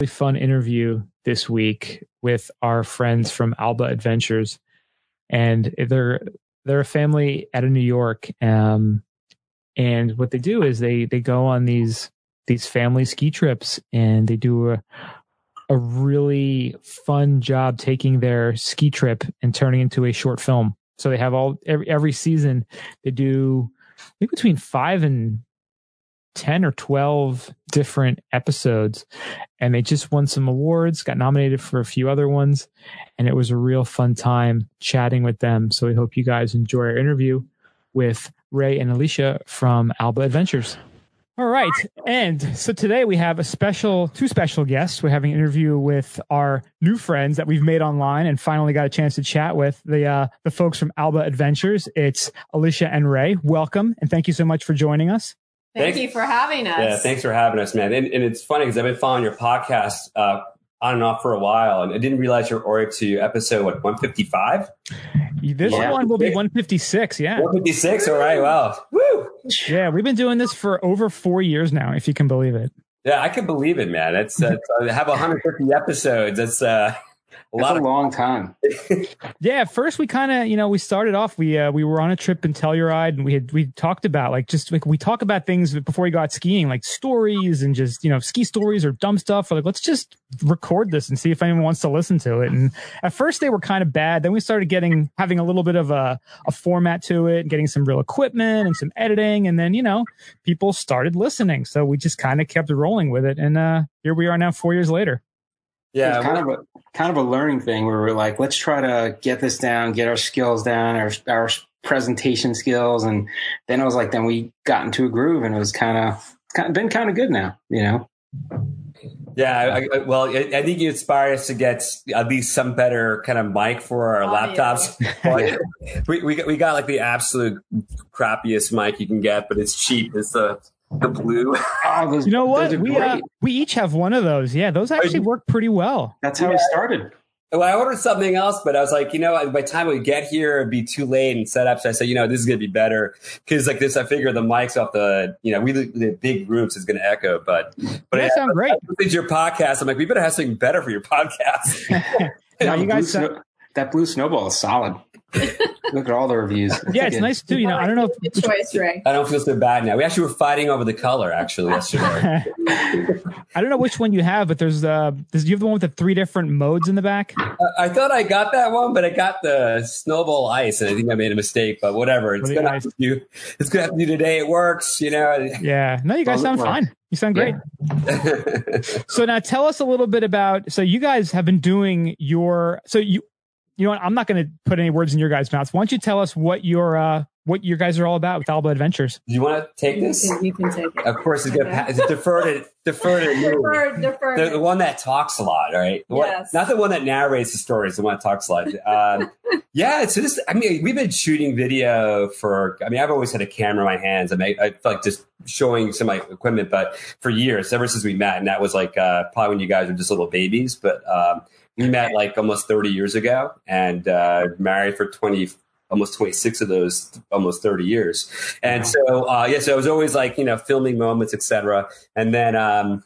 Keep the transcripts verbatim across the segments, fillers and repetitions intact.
really fun interview this week with our friends from Alba Adventures, and they're they're a family out of New York. Um, and what they do is they they go on these these family ski trips, and they do a a really fun job taking their ski trip and turning into a short film. So they have all every every season they do, I think, between five and ten or twelve different episodes, and they just won some awards, got nominated for a few other ones, and it was a real fun time chatting with them. So we hope you guys enjoy our interview with Ray and Alicia from Alba Adventures. All right. And so today we have a special, two special guests. We're having an interview with our new friends that we've made online and finally got a chance to chat with, the uh, the folks from Alba Adventures. It's Alicia and Ray. Welcome. And thank you so much for joining us. Thank thanks. you for having us. Yeah, thanks for having us, man. And, and it's funny because I've been following your podcast uh, on and off for a while, and I didn't realize you're already to episode, what, one fifty-five? This yeah. one will be one fifty-six, yeah. one fifty-six, all right, wow. Woo! Yeah, we've been doing this for over four years now, if you can believe it. Yeah, I can believe it, man. It's, uh, I have one hundred fifty episodes. It's... Uh, A lot That's a of- long time. Yeah. First, we kind of, you know, we started off, we, uh, we were on a trip in Telluride, and we had, we talked about like, just like, we talk about things before we got skiing, like stories and just, you know, ski stories or dumb stuff. We're like, let's just record this and see if anyone wants to listen to it. And at first they were kind of bad. Then we started getting, having a little bit of a, a format to it, and getting some real equipment and some editing. And then, you know, people started listening. So we just kind of kept rolling with it. And, uh, here we are now, four years later. Yeah, it's kind of a kind of a learning thing where we're like, let's try to get this down, get our skills down, our our presentation skills, and then I was like, then we got into a groove, and it was kind of kind of been kind of good now, you know. Yeah, I, I, well, I, I think you inspired us to get at least some better kind of mic for our oh, laptops. Yeah. Like, we, we we got like the absolute crappiest mic you can get, but it's cheap. It's the The blue. Oh, those, you know what? We uh, we each have one of those. Yeah, those actually work pretty well. That's how yeah. it started. Well, I ordered something else, but I was like, you know, by the time we get here, it'd be too late and set up. So I said, you know, this is going to be better because like this, I figure the mics off the, you know, we the big groups is going to echo. But but that sounds great. It's your podcast. I'm like, we better have something better for your podcast. No, you guys. Blue, sound- that blue snowball is solid. Look at all the reviews. Yeah, it's, it's nice too. You know, I don't know. If, choice, right? I don't feel so bad now. We actually were fighting over the color actually yesterday. I don't know which one you have, but there's uh, do you have the one with the three different modes in the back? Uh, I thought I got that one, but I got the snowball ice, and I think I made a mistake. But whatever, it's gonna have to do. It's gonna have to do today. It works, you know. Yeah. No, you guys sound fine. You sound great. Yeah. So now tell us a little bit about. So you guys have been doing your. So you. You know what? I'm not going to put any words in your guys' mouths. Why don't you tell us what your uh, what your guys are all about with Alba Adventures? Do you want to take this? You can, you can take it. Of course, it's going to defer to defer to defer, defer the, the one that talks a lot, right? The one, yes. Not the one that narrates the stories. The one that talks a lot. Um, yeah. So this, I mean, we've been shooting video for. I mean, I've always had a camera in my hands. I mean, I feel like just showing some of my equipment, but for years, ever since we met, and that was like uh, probably when you guys were just little babies, but. Um, We met like almost thirty years ago and uh, married for twenty, almost twenty-six of those, almost thirty years. And wow. so, uh, yeah, so it was always like, you know, filming moments, et cetera. And then, um,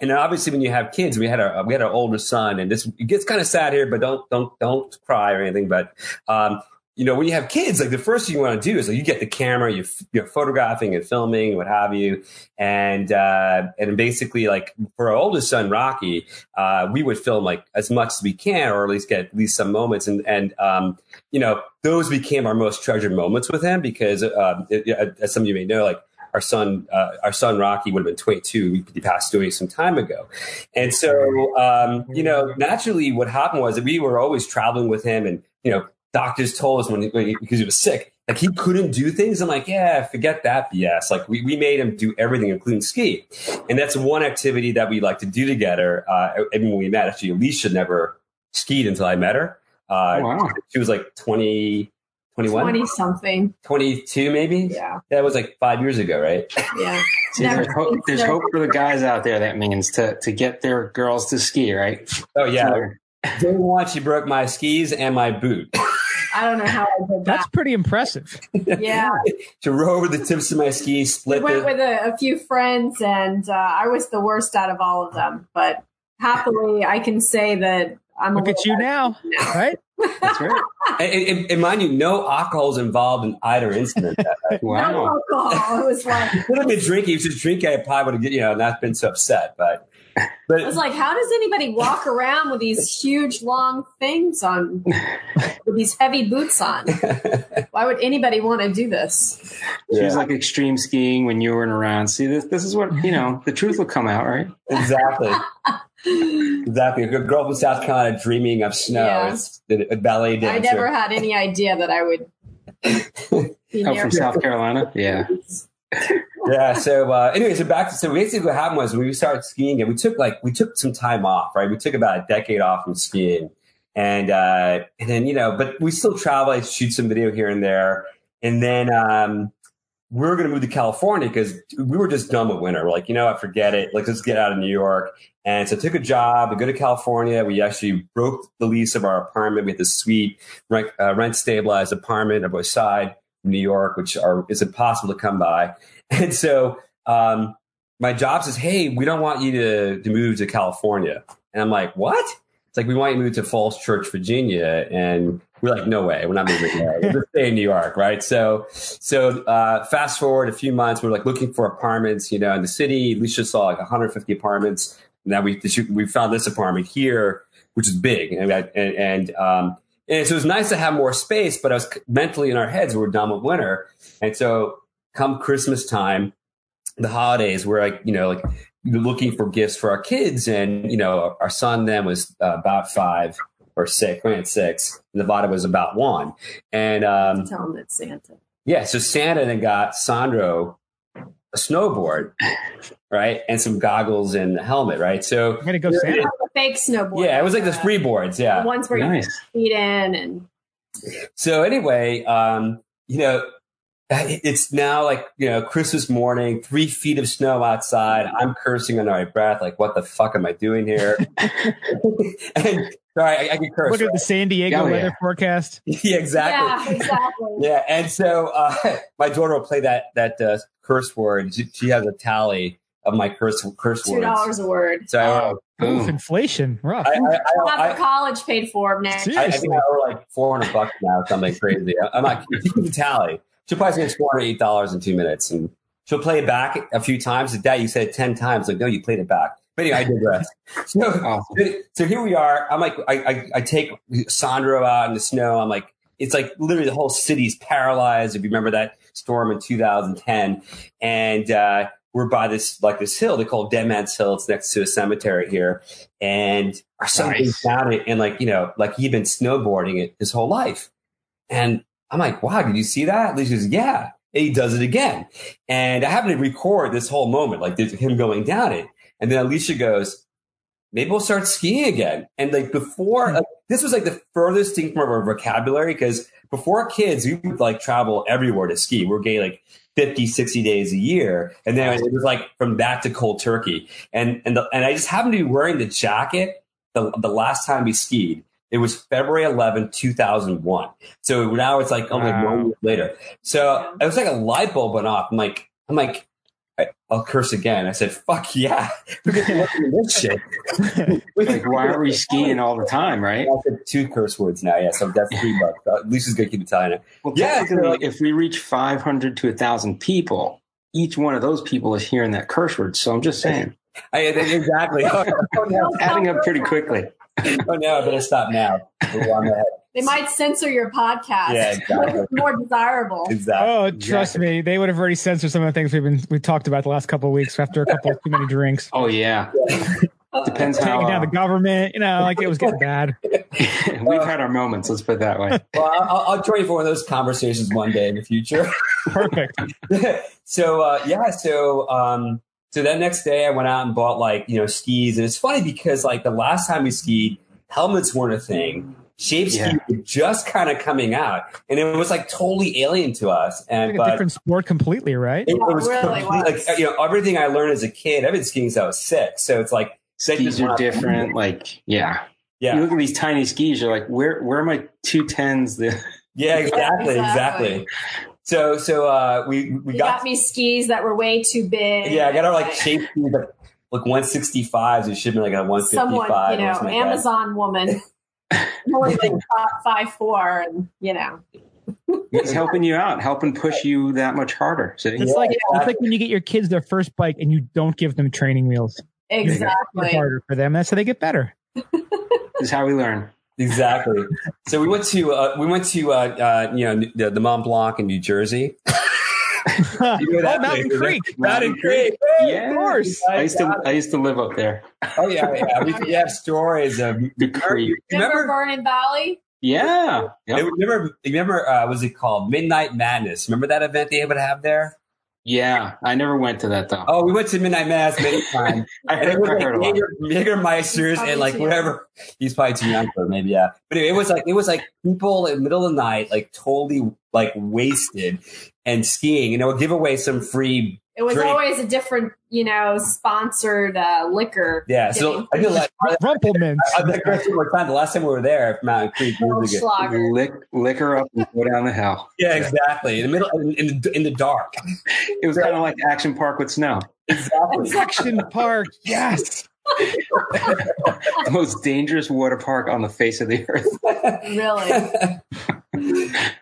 and then obviously when you have kids, we had our, we had our older son, and this, it gets kind of sad here, but don't, don't, don't cry or anything. But, um, you know, when you have kids, like the first thing you want to do is like you get the camera, you're, you're photographing and filming, what have you. And uh, and basically, like for our oldest son, Rocky, uh, we would film like as much as we can, or at least get at least some moments. And, and um, you know, those became our most treasured moments with him because uh, it, as some of you may know, like our son, uh, our son, Rocky would have been twenty-two. He passed away some time ago. And so, um, you know, naturally what happened was that we were always traveling with him and, you know, doctors told us when he, because he was sick, like he couldn't do things. I'm like, yeah, forget that B S. Like we, we made him do everything, including ski. And that's one activity that we like to do together. Uh, I mean, when we met, actually, Alicia never skied until I met her. Uh, oh, wow. She was like twenty, twenty-one. twenty-something. twenty-two, maybe? Yeah. That was like five years ago, right? Yeah. See, there's, hope, there's hope for the guys out there, that means, to, to get their girls to ski, right? Oh, yeah. Day one, she broke my skis and my boot. I don't know how I did that. That's pretty impressive. Yeah. To row over the tips of my skis, split. We went it. with a, a few friends, and uh, I was the worst out of all of them. But happily, I can say that I'm Look a at you now, now, right? That's right. and, and, and mind you, no alcohol is involved in either incident. That night. Wow. No alcohol. It was like a little bit drinking. If just drinking, I probably would have, you know, not been so upset. But, but I was like, how does anybody walk around with these huge long things on, with these heavy boots on? Why would anybody want to do this? Yeah. She was like extreme skiing when you weren't around. See, this this is what, you know, the truth will come out, right? Exactly. Exactly. A girl from South Carolina dreaming of snow. Yeah. It's a ballet dancer. I never had any idea that I would. Oh, from South Carolina? Yeah. Yeah. So uh, anyway, so back to, so basically what happened was we started skiing and we took like, we took some time off, right? We took about a decade off from skiing and, uh, and then, you know, but we still travel, I shoot some video here and there. And then, um, we were going to move to California because we were just done with winter. We're like, you know, I forget it. Like, let's get out of New York. And so I took a job. We go to California. We actually broke the lease of our apartment. We had this sweet rent, uh, rent stabilized apartment on both sides of New York, which are, is impossible to come by. And so um, my job says, hey, we don't want you to, to move to California. And I'm like, what? It's like, we want you to move to Falls Church, Virginia. And we're like, no way. We're not moving there. We're just staying in New York, right? So, so uh, fast forward a few months, we're like looking for apartments, you know, in the city. We just saw like one hundred fifty apartments. And now we we found this apartment here, which is big, and and, and um and so it was nice to have more space. But I was mentally in our heads, we were done with winter, and so come Christmas time, the holidays, we're like, you know, like looking for gifts for our kids, and you know, our son then was uh, about five. Or six, we had six. Nevada was about one, and um, tell him that Santa. Yeah, so Santa then got Sandro a snowboard, right, and some goggles and a helmet, right. So I'm gonna go Santa. A fake snowboard. Yeah, it was like the free boards. Yeah, the ones where nice. You put your feet in, and so anyway, um, you know, it's now like, you know, Christmas morning, three feet of snow outside. I'm cursing under my breath, like, what the fuck am I doing here? and Sorry, I, I can curse. Look at right? the San Diego yeah, weather yeah. forecast. Yeah, exactly. Yeah, exactly. yeah, and so uh, my daughter will play that that uh, curse word. She, she has a tally of my curse curse words. Two dollars a word. So oh, oh. Oof, inflation, rough. I, I, I, I have I, college paid for now. I, I think I owe like four hundred bucks now, or something crazy. I'm not keeping the tally. She'll probably get four hundred eight dollars in two minutes, and she'll play it back a few times. Like, Dad, you said it ten times. Like, no, you played it back. But anyway, I digress. So, awesome. So here we are. I'm like, I, I, I take Sandro out in the snow. I'm like, it's like literally the whole city's paralyzed. If you remember that storm in two thousand ten, and uh, we're by this like this hill they call Dead Man's Hill. It's next to a cemetery here, and our son nice. Found it, and like you know, like he'd been snowboarding it his whole life, and I'm like, wow, did you see that? And he goes, yeah, and he does it again, and I happen to record this whole moment, like him going down it. And then Alicia goes, maybe we'll start skiing again. And like before, like, this was like the furthest thing from our vocabulary, because before kids, we would like travel everywhere to ski. We were getting like fifty, sixty days a year. And then it was like from that to cold turkey. And and the, and I just happened to be wearing the jacket the, the last time we skied. It was February eleventh, two thousand one. So now it's like only wow. one year later. So it was like a light bulb went off. I'm like, I'm like, I'll curse again. I said, fuck yeah. We're going to look at this shit. Like, why are we skiing all the time, right? I said two curse words now, yeah. So that's three bucks. At least he's going to keep Italian. It. Well, yeah. So like, if we reach five hundred to one thousand people, each one of those people is hearing that curse word. So I'm just saying. I, exactly. Oh, no. It's adding up pretty quickly. Oh, no. I better stop now. They might censor your podcast. Yeah, exactly. It's more desirable. Exactly. Oh, trust exactly. me. They would have already censored some of the things we've been we talked about the last couple of weeks after a couple of too many drinks. Oh, yeah. Depends how. Taking down the government. You know, like it was getting bad. We've had our moments. Let's put it that way. Well, I'll, I'll join you for one of those conversations one day in the future. Perfect. So, uh, yeah. So, um, so that next day I went out and bought like, you know, skis. And it's funny because like the last time we skied, helmets weren't a thing. Shape ski yeah. just kind of coming out, and it was like totally alien to us. And it's like a but, different sport completely, right? It, it was really complete, was. Like you know everything I learned as a kid. I've been skiing since I was six, so it's like skis are different. Like yeah, yeah. You look at these tiny skis, you're like, where where are my two tens? The yeah, exactly, exactly. So so uh, we we got, got me skis that were way too big. Yeah, I got our like shape skis. look, one sixty-fives, it should be like a one fifty-five. Someone, you know, Amazon woman. More like five four, and, you know. He's helping you out, helping push you that much harder. See? It's, yeah, like, it's like when you get your kids their first bike and you don't give them training wheels. Exactly. Harder for them. That's how they get better. Is how we learn. Exactly. So we went to uh, we went to uh, uh, you know the, the Mount Blanc in New Jersey. You know, oh, Mountain Creek. Mountain Creek. Hey, yeah, of course. I used to I used to live up there. Oh yeah, yeah. We, we have stories of the creek. Remember Vernon Valley? Yeah. Yep. Remember remember uh, what was it called? Midnight Madness. Remember that event they would have there? Yeah, I never went to that though. Oh, we went to Midnight Mass many times. I heard, and it was I heard like Jägermeisters and like whatever. He's probably too young for it, maybe, yeah. But anyway, it was like it was like people in the middle of the night, like totally like wasted and skiing, and they would give away some free. It was drink. Always a different, you know, sponsored uh, liquor. Yeah, thing. So I feel like Rumpelmans. The last time we were there at Mountain Creek, we lick liquor up and go down the hill. Yeah, exactly. In the middle, in the, in the dark. It was yeah. kind of like Action Park with snow. Exactly. Action Park, yes. The most dangerous water park on the face of the earth. Really.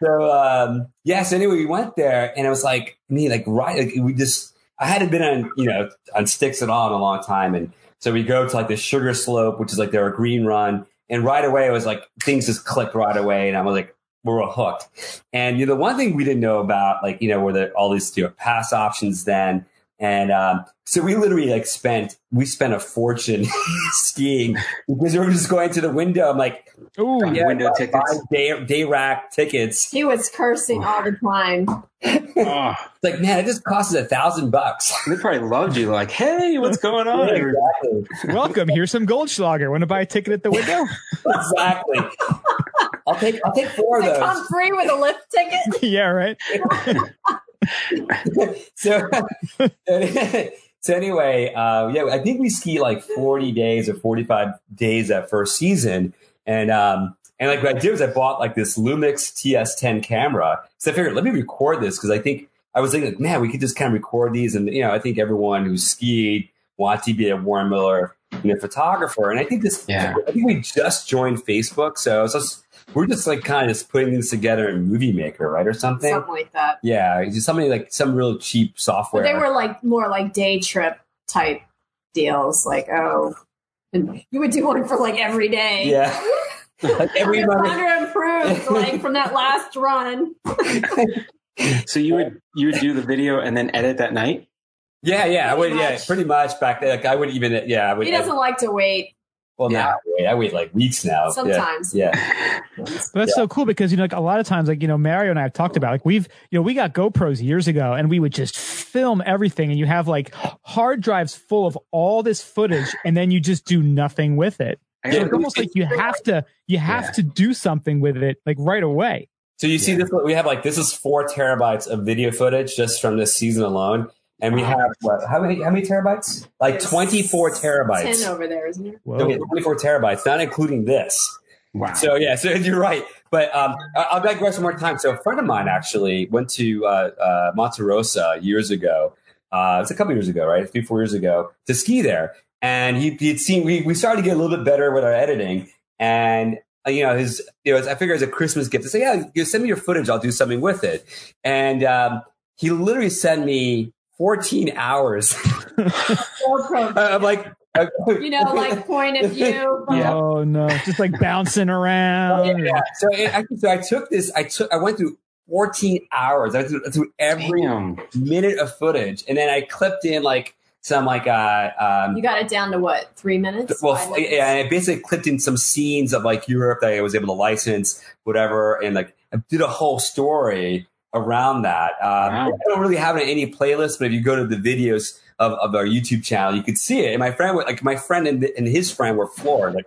So, um, yeah, so anyway, we went there and it was like, I mean, like, right, like we just, I hadn't been on, you know, on sticks at all in a long time. And so we go to like the Sugar Slope, which is like their green run. And right away, it was like, things just clicked right away. And I was like, we're hooked. And, you know, the one thing we didn't know about, like, you know, were the, all these, you know, pass options then. And um, so we literally like spent, we spent a fortune skiing because we were just going to the window. I'm like, ooh, yeah, window tickets, day, day rack tickets. He was cursing all the time. Oh. It's like, man, it just costs us a thousand bucks. They probably loved you. Like, hey, what's going on? Yeah, exactly. Welcome. Here's some Goldschlager. Want to buy a ticket at the window? Exactly. I'll take, I'll take four of those. Come free with a lift ticket. Yeah, right. so, so anyway, uh, yeah, I think we ski like forty days or forty-five days that first season, and um, and like what I did was I bought like this Lumix T S ten camera, so I figured let me record this because I think I was thinking, like, man, we could just kind of record these, and you know, I think everyone who skied wants to be a Warren Miller, you know, photographer, and I think this, yeah. I think we just joined Facebook, so. so We're just like kind of just putting things together in Movie Maker, right, or something, something like that. Yeah, just something like some real cheap software. But they were like more like day trip type deals. Like, oh, and you would do one for like every day. Yeah, like every Hunter improved like from that last run. So you would you would do the video and then edit that night. Yeah, yeah, pretty I would. Much. Yeah, pretty much back then. Like I would even. Yeah, I would. He doesn't I, like to wait. Well, yeah. now I wait like weeks now. Sometimes, yeah. yeah. But that's yeah. so cool because you know, like, a lot of times, like you know, Mario and I have talked about, like we've, you know, we got GoPros years ago, and we would just film everything, and you have like hard drives full of all this footage, and then you just do nothing with it. Yeah. So it's almost like you have to, you have yeah. to do something with it, like right away. So you yeah. see this? We have like this is four terabytes of video footage just from this season alone. And we have what, how many how many terabytes? Like twenty four terabytes. Ten over there, isn't there? Okay, twenty four terabytes, not including this. Wow. So yeah, so you're right. But um, I'll digress one more time. So a friend of mine actually went to uh, uh, Monte Rosa years ago. Uh, it's a couple years ago, right? Three four years ago to ski there, and he he'd seen we we started to get a little bit better with our editing, and you know his you know I figure as a Christmas gift to say yeah send me your footage, I'll do something with it, and um, he literally sent me. fourteen hours. I'm like, you know, like point of view. Yeah. Oh no, just like bouncing around. Yeah, yeah. So, I, so I took this. I took. I went through fourteen hours. I went through every Damn. minute of footage, and then I clipped in like some like. Uh, um, you got it down to what, three minutes? Well, minutes? yeah, and I basically clipped in some scenes of like Europe that I was able to license, whatever, and like I did a whole story around that. Um, wow. I don't really have it in any playlist, but if you go to the videos of, of our YouTube channel, you could see it. And my friend, like my friend and, and his friend were floored. Like,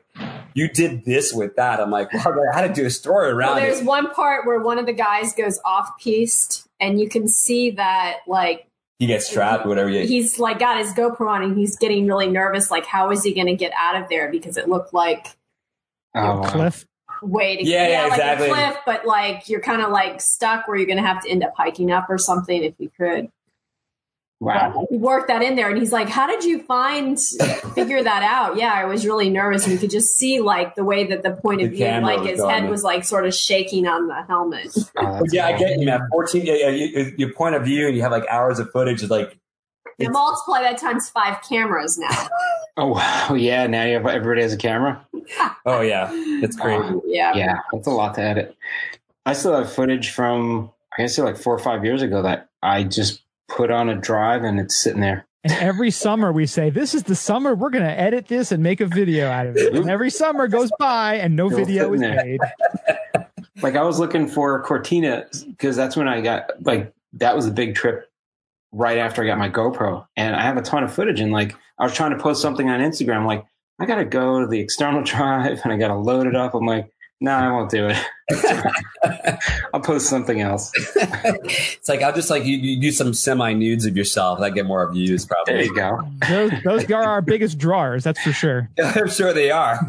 you did this with that. I'm like, well, I had to do a story around well, there's it. There's one part where one of the guys goes off-piste, and you can see that, like, he gets trapped or whatever. He's like got his GoPro on, and he's getting really nervous. Like, how is he going to get out of there? Because it looked like oh, a cliff. Way to yeah, yeah, yeah exactly. like a cliff, but like you're kind of like stuck where you're going to have to end up hiking up or something if you could. Wow. We worked that in there. And he's like, how did you find, figure that out? Yeah, I was really nervous. And you could just see like the way that the point of the view, like his head it. was like sort of shaking on the helmet. Oh, yeah, funny. I get you, man. fourteen, yeah, yeah, you, your point of view, and you have like hours of footage. Is like, you multiply that times five cameras now. Oh, wow. Yeah, now you have, everybody has a camera. Oh, yeah. It's crazy. Um, yeah. Yeah, that's a lot to edit. I still have footage from, I guess, like four or five years ago that I just put on a drive and it's sitting there. And every summer we say, this is the summer we're going to edit this and make a video out of it. And every summer goes by and no Still video is there. made. Like I was looking for Cortina because that's when I got, like, that was the big trip right after I got my GoPro. And I have a ton of footage. And like, I was trying to post something on Instagram. Like, I got to go to the external drive and I got to load it up. I'm like, no, I won't do it. I'll post something else. It's like, I'll just like, you, you do some semi-nudes of yourself. That'd get more views probably. There you go. Those, those are our biggest drawers, that's for sure. I'm sure they are.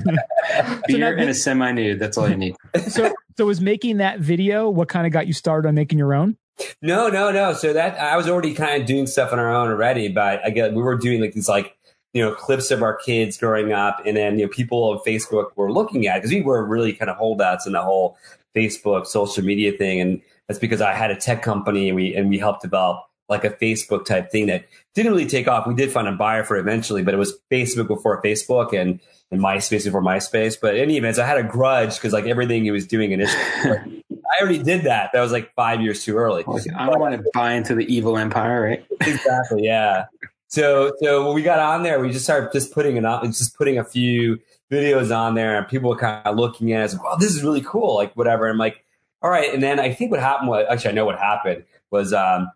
Beer so and a semi-nude, that's all you need. So so was making that video, what kind of got you started on making your own? No, no, no. So that, I was already kind of doing stuff on our own already, but I guess we were doing like these like, you know, clips of our kids growing up. And then, you know, people on Facebook were looking at it because we were really kind of holdouts in the whole Facebook social media thing. And that's because I had a tech company and we, and we helped develop like a Facebook type thing that didn't really take off. We did find a buyer for it eventually, but it was Facebook before Facebook and, and MySpace before MySpace. But in any event, so I had a grudge because like everything he was doing initially, I already did that. That was like five years too early. Well, I don't want to buy into the evil empire, right? Exactly. Yeah. So, so when we got on there, we just started just putting it on, just putting a few videos on there, and people were kind of looking at us. Wow, this is really cool, like whatever. And I'm like, all right. And then I think what happened was, actually, I know what happened was, um,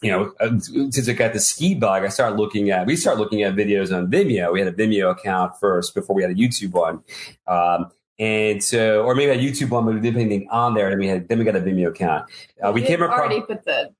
you know, since I got the ski bug, I started looking at, we started looking at videos on Vimeo. We had a Vimeo account first before we had a YouTube one, um, and so, or maybe a YouTube one, but we didn't put anything on there, and we had then we got a Vimeo account. Uh, we came across already put the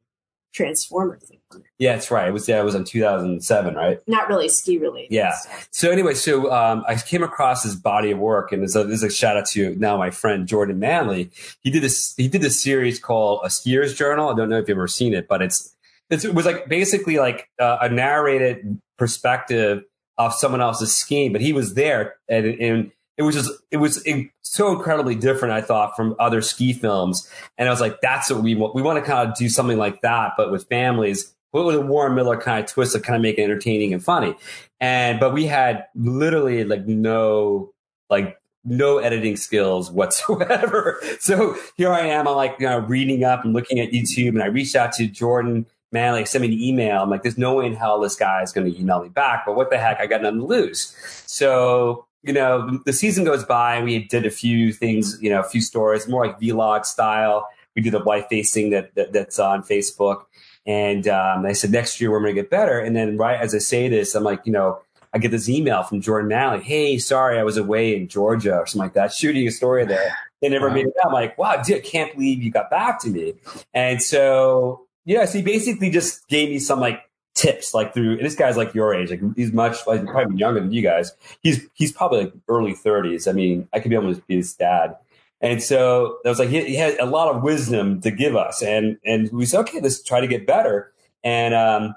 Transformer thing. Yeah, that's right. It was yeah, it was in two thousand seven, right? Not really ski related. Yeah. So anyway, so um, I came across this body of work, and this is, a, this is a shout out to now my friend Jordan Manley. He did this. He did this series called A Skier's Journal. I don't know if you've ever seen it, but it's, it's it was like basically like uh, a narrated perspective of someone else's skiing, but he was there, and, and it was just it was in, so incredibly different, I thought, from other ski films. And I was like, that's what we want. We want to kind of do something like that, but with families. What was a Warren Miller kind of twist to kind of make it entertaining and funny. And, but we had literally like no, like no editing skills whatsoever. So here I am, I'm like, you know, reading up and looking at YouTube, and I reached out to Jordan Manley, like, sent me an email. I'm like, there's no way in hell this guy is going to email me back, but what the heck? I got nothing to lose. So, you know, the season goes by and we did a few things, you know, a few stories, more like vlog style. We do the Whiteface thing that, that that's on Facebook. And um, I said, next year, we're going to get better. And then right as I say this, I'm like, you know, I get this email from Jordan Manley. Hey, sorry, I was away in Georgia or something like that, shooting a story there. They never wow. made it out. I'm like, wow, dude, I can't believe you got back to me. And so, yeah, so he basically just gave me some like tips, like through, and this guy's like your age. Like he's much, like probably younger than you guys. He's, he's probably like early thirties. I mean, I could be almost his dad. And so that was like, he, he had a lot of wisdom to give us. And, and we said, okay, let's try to get better. And, um,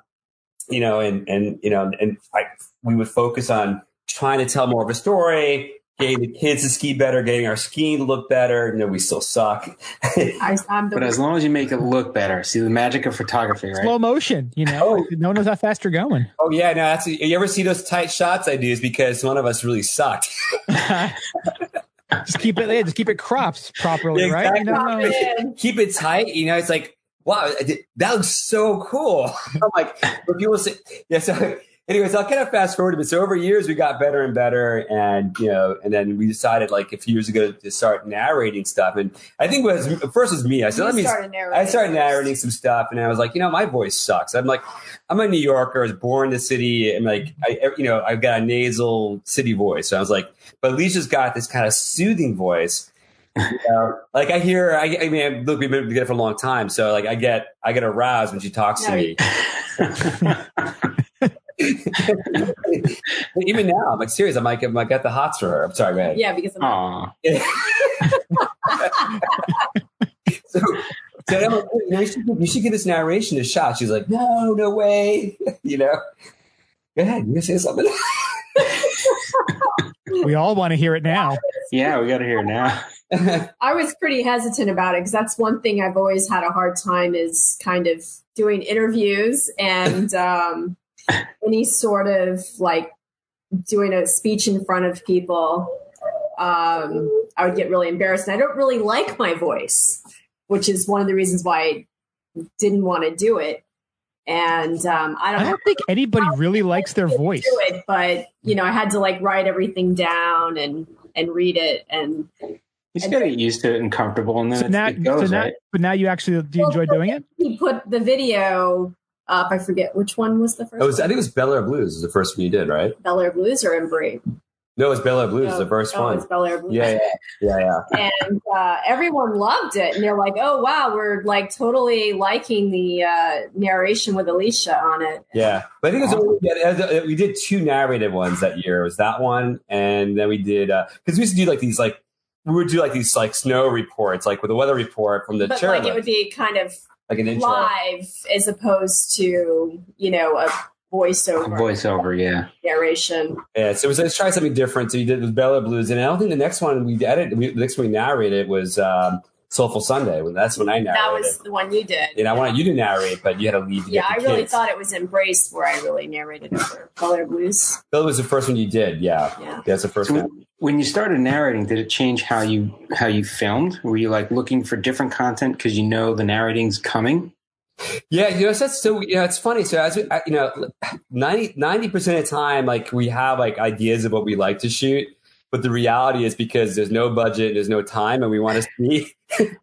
you know, and, and, you know, and I, we would focus on trying to tell more of a story, getting the kids to ski better, getting our skiing to look better. You know, we still suck. I, I'm the but as long as you make it look better, see the magic of photography, right? Slow motion, you know, oh. No one knows how fast you're going. Oh yeah. No, that's, you ever see those tight shots I do is because one of us really sucked. Just keep it, yeah, just keep it cropped properly, exactly. Right? No, no. Keep it tight. You know, it's like, wow, that looks so cool. I'm like, but people say, yeah. So, anyways, I'll kind of fast forward a bit. So over years, we got better and better, and you know, and then we decided like a few years ago to start narrating stuff. And I think it was first it was me. I said, you let me. Started I started narrating some stuff, and I was like, you know, my voice sucks. I'm like, I'm a New Yorker. I was born in the city, and like, I, you know, I've got a nasal city voice. So I was like. But Alicia's got this kind of soothing voice. You know? Like I hear, I, I mean, look, we've been together for a long time. So like I get, I get aroused when she talks no, to me. Even now, I'm like serious. I'm like, I'm like, I got the hots for her. I'm sorry, go ahead. Yeah, because I'm like, so, So I'm like, hey, you know, you should, you should give this narration a shot. She's like, no, no way. You know, go ahead, you say something. We all want to hear it now. Yeah, we got to hear it now. I was pretty hesitant about it because that's one thing I've always had a hard time is kind of doing interviews and um, any sort of like doing a speech in front of people. Um, I would get really embarrassed. And I don't really like my voice, which is one of the reasons why I didn't want to do it. And um, I don't, I don't think anybody really likes their voice. Do it, but, you know, I had to like write everything down and, and read it. And you just got to get used to it and comfortable. And then so now, it goes, so now, right? But now you actually, do you well, enjoy doing it? He put the video up. I forget which one was the first. It was, one. I think it was Bellayre Blues is the first one you did, right? Bellayre Blues or Embrace? No, it's Bellayre Blues, no, the first no, one. It's Bellayre Blues. Yeah, yeah, yeah. yeah. And uh, everyone loved it. And they're like, oh, wow, we're like totally liking the uh, narration with Alicia on it. Yeah. But I think it was, yeah, we did two narrated ones that year. It was that one. And then we did, because uh, we used to do like these, like, we would do like these, like, snow reports, like with the weather report from the chairlift. But like it would be kind of like an intro. Live as opposed to, you know, a voiceover. Voiceover, yeah. Narration. Yeah, so it was, let's try something different. So you did with Bellayre Blues, and I don't think the next one we edited, we, the next one we narrated was um, Soulful Sunday. That's when I narrated. That was the one you did. And I wanted you to narrate, but you had to leave to yeah, get the I really kids. Thought it was Embrace where I really narrated over Bellayre Blues. Bellayre was the first one you did, yeah. yeah. That's the first so one. When you started narrating, did it change how you how you filmed? Were you like looking for different content because you know the narrating's coming? Yeah, you know, that's so, you know, it's funny. So as we, you know, ninety percent of the time, like we have like ideas of what we like to shoot, but the reality is because there's no budget, there's no time, and we want to see.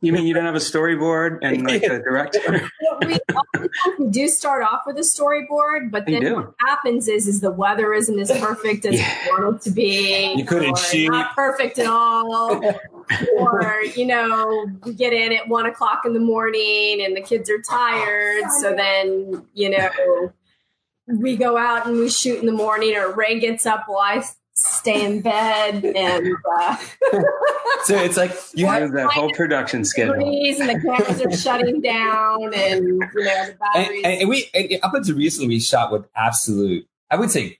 You mean you don't have a storyboard and like the director? we, we do start off with a storyboard, but then what happens is, is the weather isn't as perfect as yeah. we want it to be. You couldn't shoot. Not perfect at all. Or, you know, we get in at one o'clock in the morning and the kids are tired. So then, you know, we go out and we shoot in the morning or Ray gets up while I stay in bed. And uh, so it's like you have that whole production schedule. And the cameras are shutting down and, you know, the batteries. And, and we, and up until recently, we shot with absolute, I would say,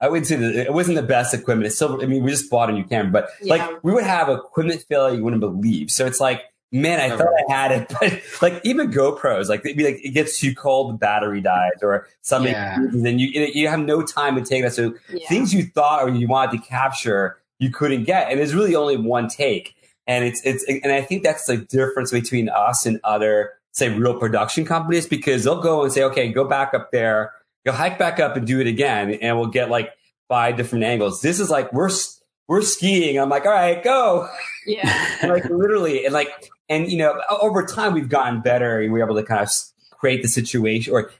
I would say that it wasn't the best equipment. It's still, I mean, we just bought a new camera, but yeah. like we would have equipment failure you wouldn't believe. So it's like, man, I oh, thought right. I had it, but like even GoPros, like, be like it gets too cold, the battery dies or something, yeah. and then you you have no time to take that. So yeah. things you thought or you wanted to capture, you couldn't get, and there's really only one take. And it's it's and I think that's the difference between us and other, say, real production companies, because they'll go and say, okay, go back up there. You'll hike back up and do it again, and we'll get like five different angles. This is like we're we're skiing. I'm like, all right, go. Yeah. And like literally, and like, and you know, over time we've gotten better, and we're able to kind of create the situation or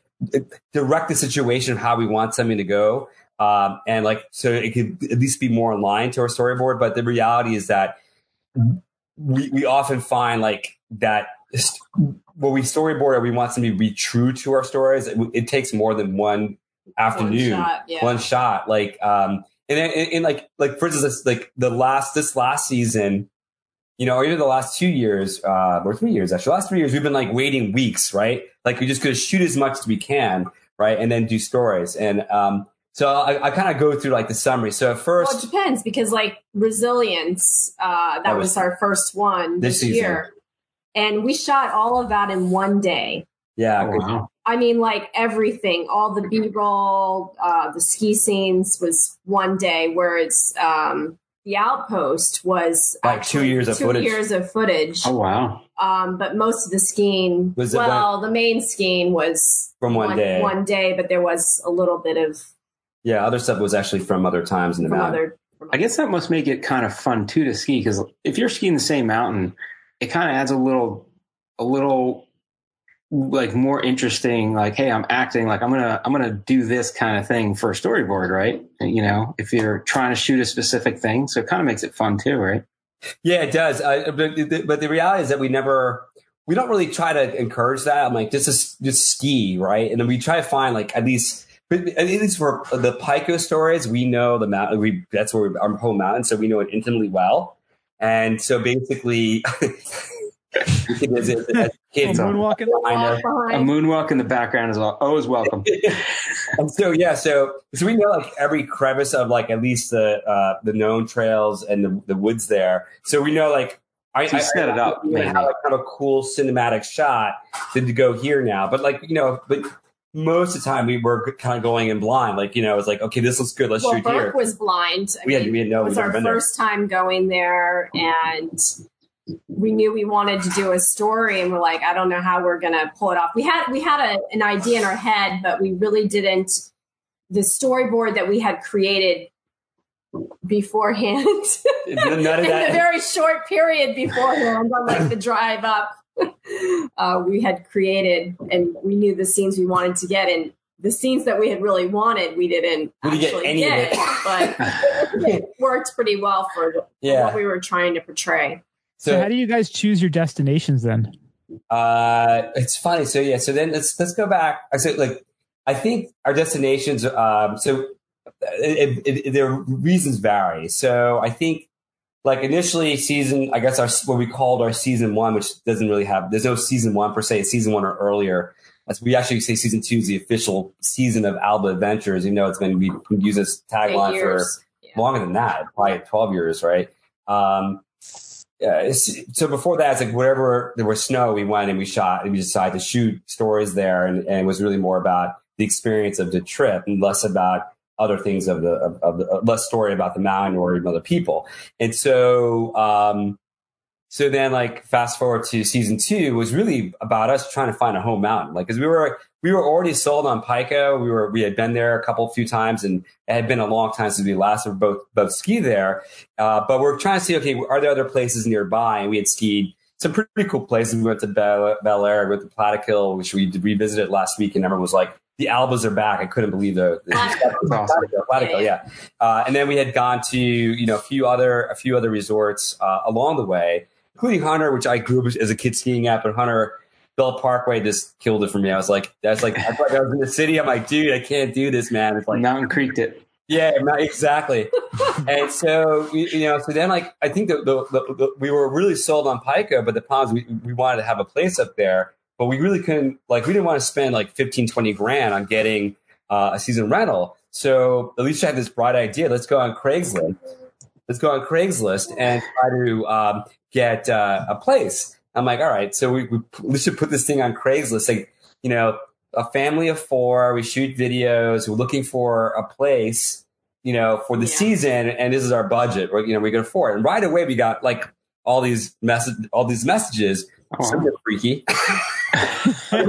direct the situation of how we want something to go, um, and like so it could at least be more in line to our storyboard. But the reality is that we we often find like that. When we storyboard or we want something to be true to our stories, it, it takes more than one afternoon, one shot. Yeah. One shot. Like, um, and, and, and like, like for instance, like the last, this last season, you know, or even the last two years, uh, or three years, actually, last three years, we've been like waiting weeks, right? Like we just going to shoot as much as we can, right? And then do stories. And, um, so I, I kind of go through like the summary. So at first, well, it depends because like Resilience, uh, that, that was, was our first one this, this year. Season. And we shot all of that in one day. Yeah. Oh, wow. I mean, like everything, all the B-roll, uh, the ski scenes was one day, whereas um, the Outpost was like two years of two footage. Two years of footage. Oh, wow. Um, but most of the skiing, was it well, one, the main skiing was from one, one day, One day, but there was a little bit of. Yeah, other stuff was actually from other times in the mountain. I guess that must make it kind of fun, too, to ski, because if you're skiing the same mountain, it kind of adds a little, a little like more interesting, like, hey, I'm acting like I'm going to, I'm going to do this kind of thing for a storyboard. Right. You know, if you're trying to shoot a specific thing, so it kind of makes it fun too. Right. Yeah, it does. I, but, but the reality is that we never, we don't really try to encourage that. I'm like, this is just ski. Right. And then we try to find like, at least, at least for the Pico stories, we know the mountain, we, that's where we, our home mountain. So we know it intimately well. And so basically Because as, as kids, a moonwalk in the, moonwalk in the background as well. Always welcome. And so yeah, so so we know like every crevice of like at least the uh, the known trails and the, the woods there. So we know like I, so I set I, it up. I have like kind of a cool cinematic shot to go here now, but like you know, but. Most of the time we were kind of going in blind. Like, you know, it's like, okay, this looks good. Let's well, shoot Burke here. Well, Burke was blind. I we, mean, had, we had no, it was our first there. time going there. And we knew we wanted to do a story. And we're like, I don't know how we're going to pull it off. We had, we had a, an idea in our head, but we really didn't. The storyboard that we had created beforehand, in the very short period beforehand, on like the drive up, Uh, we had created, and we knew the scenes we wanted to get, and the scenes that we had really wanted, we didn't we actually get, any get of it. But it worked pretty well for yeah. what we were trying to portray. So, so how do you guys choose your destinations then? Uh, it's funny. So yeah. So then let's let's go back. I so, said like I think our destinations. Um, so it, it, it, their reasons vary. So I think. Like initially season, I guess our, what we called our season one, which doesn't really have, there's no season one per se, it's season one or earlier. As we actually say season two is the official season of Alba Adventures. You know, it's going to be used as tagline for yeah. longer than that, probably twelve years, right? Um, yeah, so before that, it's like wherever there was snow, we went and we shot and we decided to shoot stories there. And, and it was really more about the experience of the trip and less about other things of the, of, of the, less story about the mountain or even other people. And so, um, so then like fast forward to season two was really about us trying to find a home mountain. Like, cause we were, we were already sold on Pico. We were, we had been there a couple, few times, and it had been a long time since we last were both, both ski there. Uh, but we're trying to see, okay, are there other places nearby? And we had skied some pretty cool places. We went to Bellayre, we went to Plattekill, which we revisited last week, and everyone was like, the Albas are back. I couldn't believe the, the awesome. Plattekill, yeah. Uh, and then we had gone to, you know, a few other, a few other resorts uh, along the way, including Hunter, which I grew up as a kid skiing at, but Hunter, Bell Parkway just killed it for me. I was like, that's like, I thought I was in the city. I'm like, dude, I can't do this, man. It's like Mountain Creeked it. Yeah, exactly. And so, you know, so then like, I think that the, the, the, we were really sold on Pico, but the ponds, we, we wanted to have a place up there. But we really couldn't, like, we didn't want to spend like fifteen, twenty grand on getting uh, a season rental. So Alicia had this bright idea. Let's go on Craigslist. Let's go on Craigslist and try to um, get uh, a place. I'm like, all right. So we, we, we should put this thing on Craigslist. Like, you know, a family of four, we shoot videos, we're looking for a place, you know, for the yeah. season. And this is our budget. We're, you know, we can afford it. And right away we got like all these mess- all these messages. Oh. Some are freaky. yeah.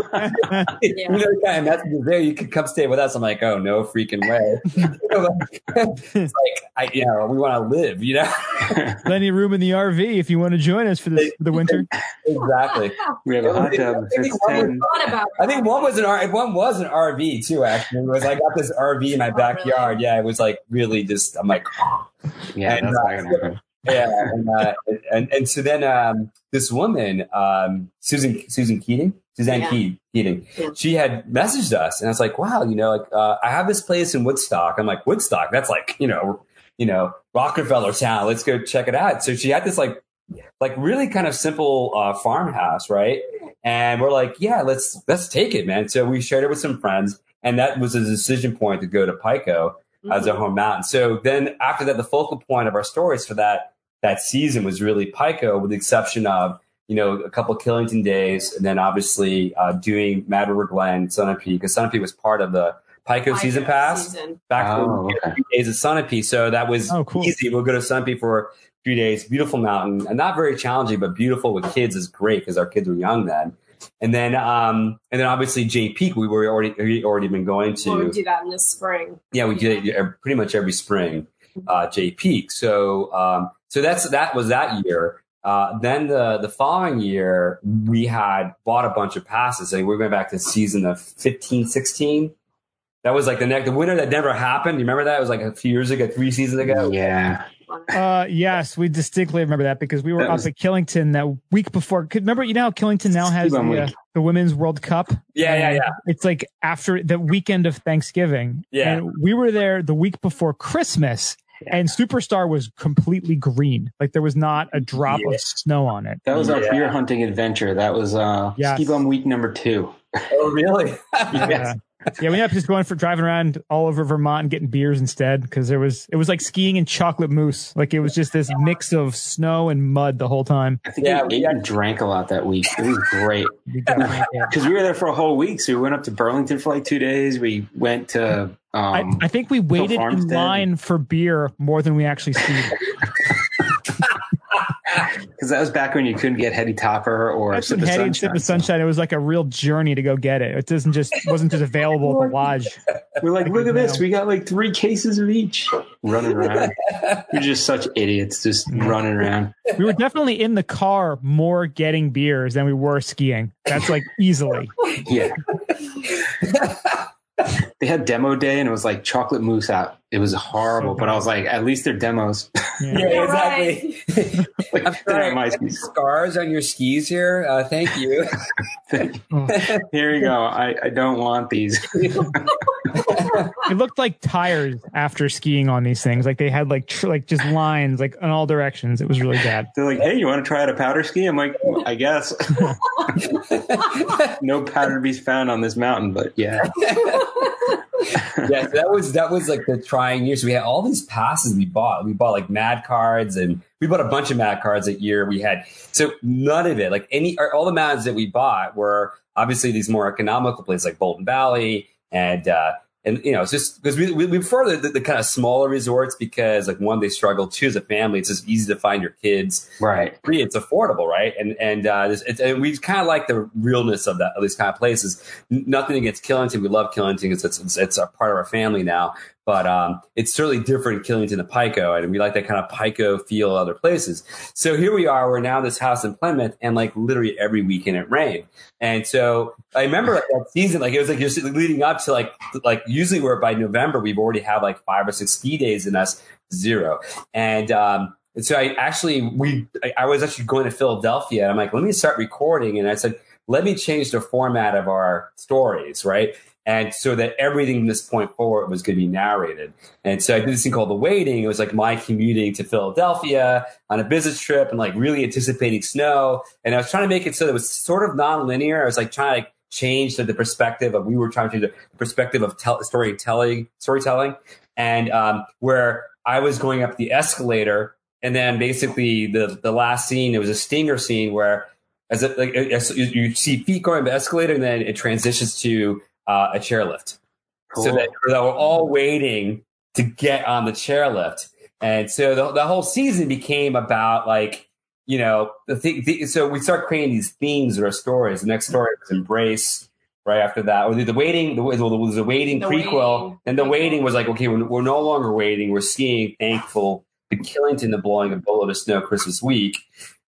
You know, the kind of messages there, you could come stay with us. I'm like, oh, no freaking way. It's like, I, you know, we want to live, you know? Plenty of room in the R V if you want to join us for this, for the winter. Exactly. We have a hot tub. I think one was an R V, one was an R V too, actually. It was, I got this R V in my backyard. Yeah, it was like really just, I'm like, oh. Yeah, and, that's uh, not going to happen. Yeah, and, uh, and and so then um, this woman, um, Susan Susan Keating, Suzanne yeah. Keating, yeah. she had messaged us, and I was like, "Wow, you know, like uh, I have this place in Woodstock." I'm like, "Woodstock? That's like you know, you know, Rockefeller town. Let's go check it out." So she had this like, like really kind of simple uh, farmhouse, right? And we're like, "Yeah, let's let's take it, man." So we shared it with some friends, and that was a decision point to go to Pico mm-hmm. as a home mountain. So then after that, the focal point of our stories for that. That season was really Pico, with the exception of, you know, a couple of Killington days, and then obviously uh, doing Mad River Glen, Sunapee, because Sunapee was part of the Pico, Pico season pass season. Back oh, in okay. days of Sunapee. So that was oh, cool. easy. We'll go to Sunapee for three days, beautiful mountain, and not very challenging, but beautiful with kids is great because our kids were young then. And then, um, and then obviously Jay Peak, we were already we already been going to. Well, we do that in the spring. Yeah, we yeah. did it pretty much every spring. Uh, Jay Peak. So, um, so that's, that was that year. Uh, then the, the following year we had bought a bunch of passes. So we went back to season of fifteen, sixteen. That was like the next, the winter that never happened. You remember that? It was like a few years ago, three seasons ago. Yeah. Uh, yes, we distinctly remember that because we were that up was, at Killington that week before. Remember, you know, how Killington now has the, uh, the Women's World Cup. Yeah, yeah, yeah. It's like after the weekend of Thanksgiving. Yeah. And we were there the week before Christmas. And Superstar was completely green. Like there was not a drop yeah. of snow on it. That was our yeah. deer hunting adventure. That was uh, yes. Ski Bum week number two. Oh, really? Yeah. yes. Yeah, we ended up just going for driving around all over Vermont and getting beers instead, because there was it was like skiing and chocolate mousse. Like it was just this mix of snow and mud the whole time. I think yeah, we, we got, drank a lot that week. It was great because we were there for a whole week. So we went up to Burlington for like two days. We went to. Um, I, I think we waited in line for beer more than we actually skied. Because that was back when you couldn't get Heady Topper or That's Sip of Sunshine. Sip of Sunshine. It was like a real journey to go get it. It doesn't just wasn't just available at the lodge. We're like, like look at now. This. We got like three cases of each. Running around. We're just such idiots, just running around. We were definitely in the car more getting beers than we were skiing. That's like easily. Yeah. They had demo day and it was like chocolate mousse out. It was horrible, so but I was like, at least they're demos. Yeah, yeah exactly. Right. Like, sorry, my scars on your skis here. Uh, thank you. thank you. Here you go. I, I don't want these. It looked like tires after skiing on these things. Like they had like tr- like just lines like in all directions. It was really bad. They're like, hey, you want to try out a powder ski? I'm like, well, I guess. No powder to be found on this mountain, but yeah. yeah, so that was that was like the trying year. So we had all these passes we bought. We bought like mad cards, and we bought a bunch of mad cards that year. We had so none of it, like any all the mads that we bought were obviously these more economical places like Bolton Valley, and uh, and you know it's just because we, we we prefer the, the, the kind of smaller resorts because like one they struggle, two as a family it's just easy to find your kids, right? Three it's affordable, right? And and uh, it, and we kind of like the realness of that of these kind of places. Nothing against Killington, we love Killington because it's, it's it's a part of our family now. But um, it's certainly different Killington to Pico, and we like that kind of Pico feel of other places. So here we are, we're now in this house in Plymouth, and like literally every weekend it rained. And so I remember like, that season, like it was like just leading up to like like usually we're by November we've already had like five or six ski days in us, zero. And um, and so I actually we I, I was actually going to Philadelphia, and I'm like, let me start recording, and I said, let me change the format of our stories, right? And so that everything from this point forward was going to be narrated. And so I did this thing called The Waiting. It was like my commuting to Philadelphia on a business trip and like really anticipating snow. And I was trying to make it so that it was sort of nonlinear. I was like trying to change the, the perspective of, we were trying to do the perspective of tell, storytelling, storytelling. And um, where I was going up the escalator. And then basically the, the last scene, it was a stinger scene where as it, like as you see feet going up the escalator and then it transitions to Uh, a chairlift. Cool. So that, that we're all waiting to get on the chairlift. And so the, the whole season became about like, you know, the thing. The, so we start creating these themes or our stories. The next story was Embrace right after that. Or the, the waiting, the, the, the waiting the prequel. Waiting. And the waiting was like, okay, we're, we're no longer waiting. We're skiing, thankful to Killington, the blowing a bullet of snow Christmas week.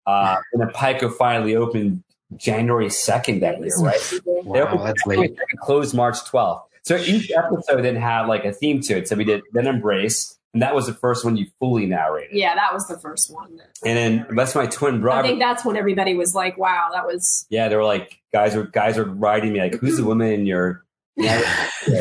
Uh, and then Pico finally opened January second that year, right? Wow, that's late. Closed March twelfth. So each episode then had like a theme to it. So we did then Embrace, and that was the first one you fully narrated. Yeah, that was the first one. That and then narrated. That's my twin brother. I think that's when everybody was like, wow, that was. Yeah, they were like, guys were guys were writing me like, who's the woman in your. She's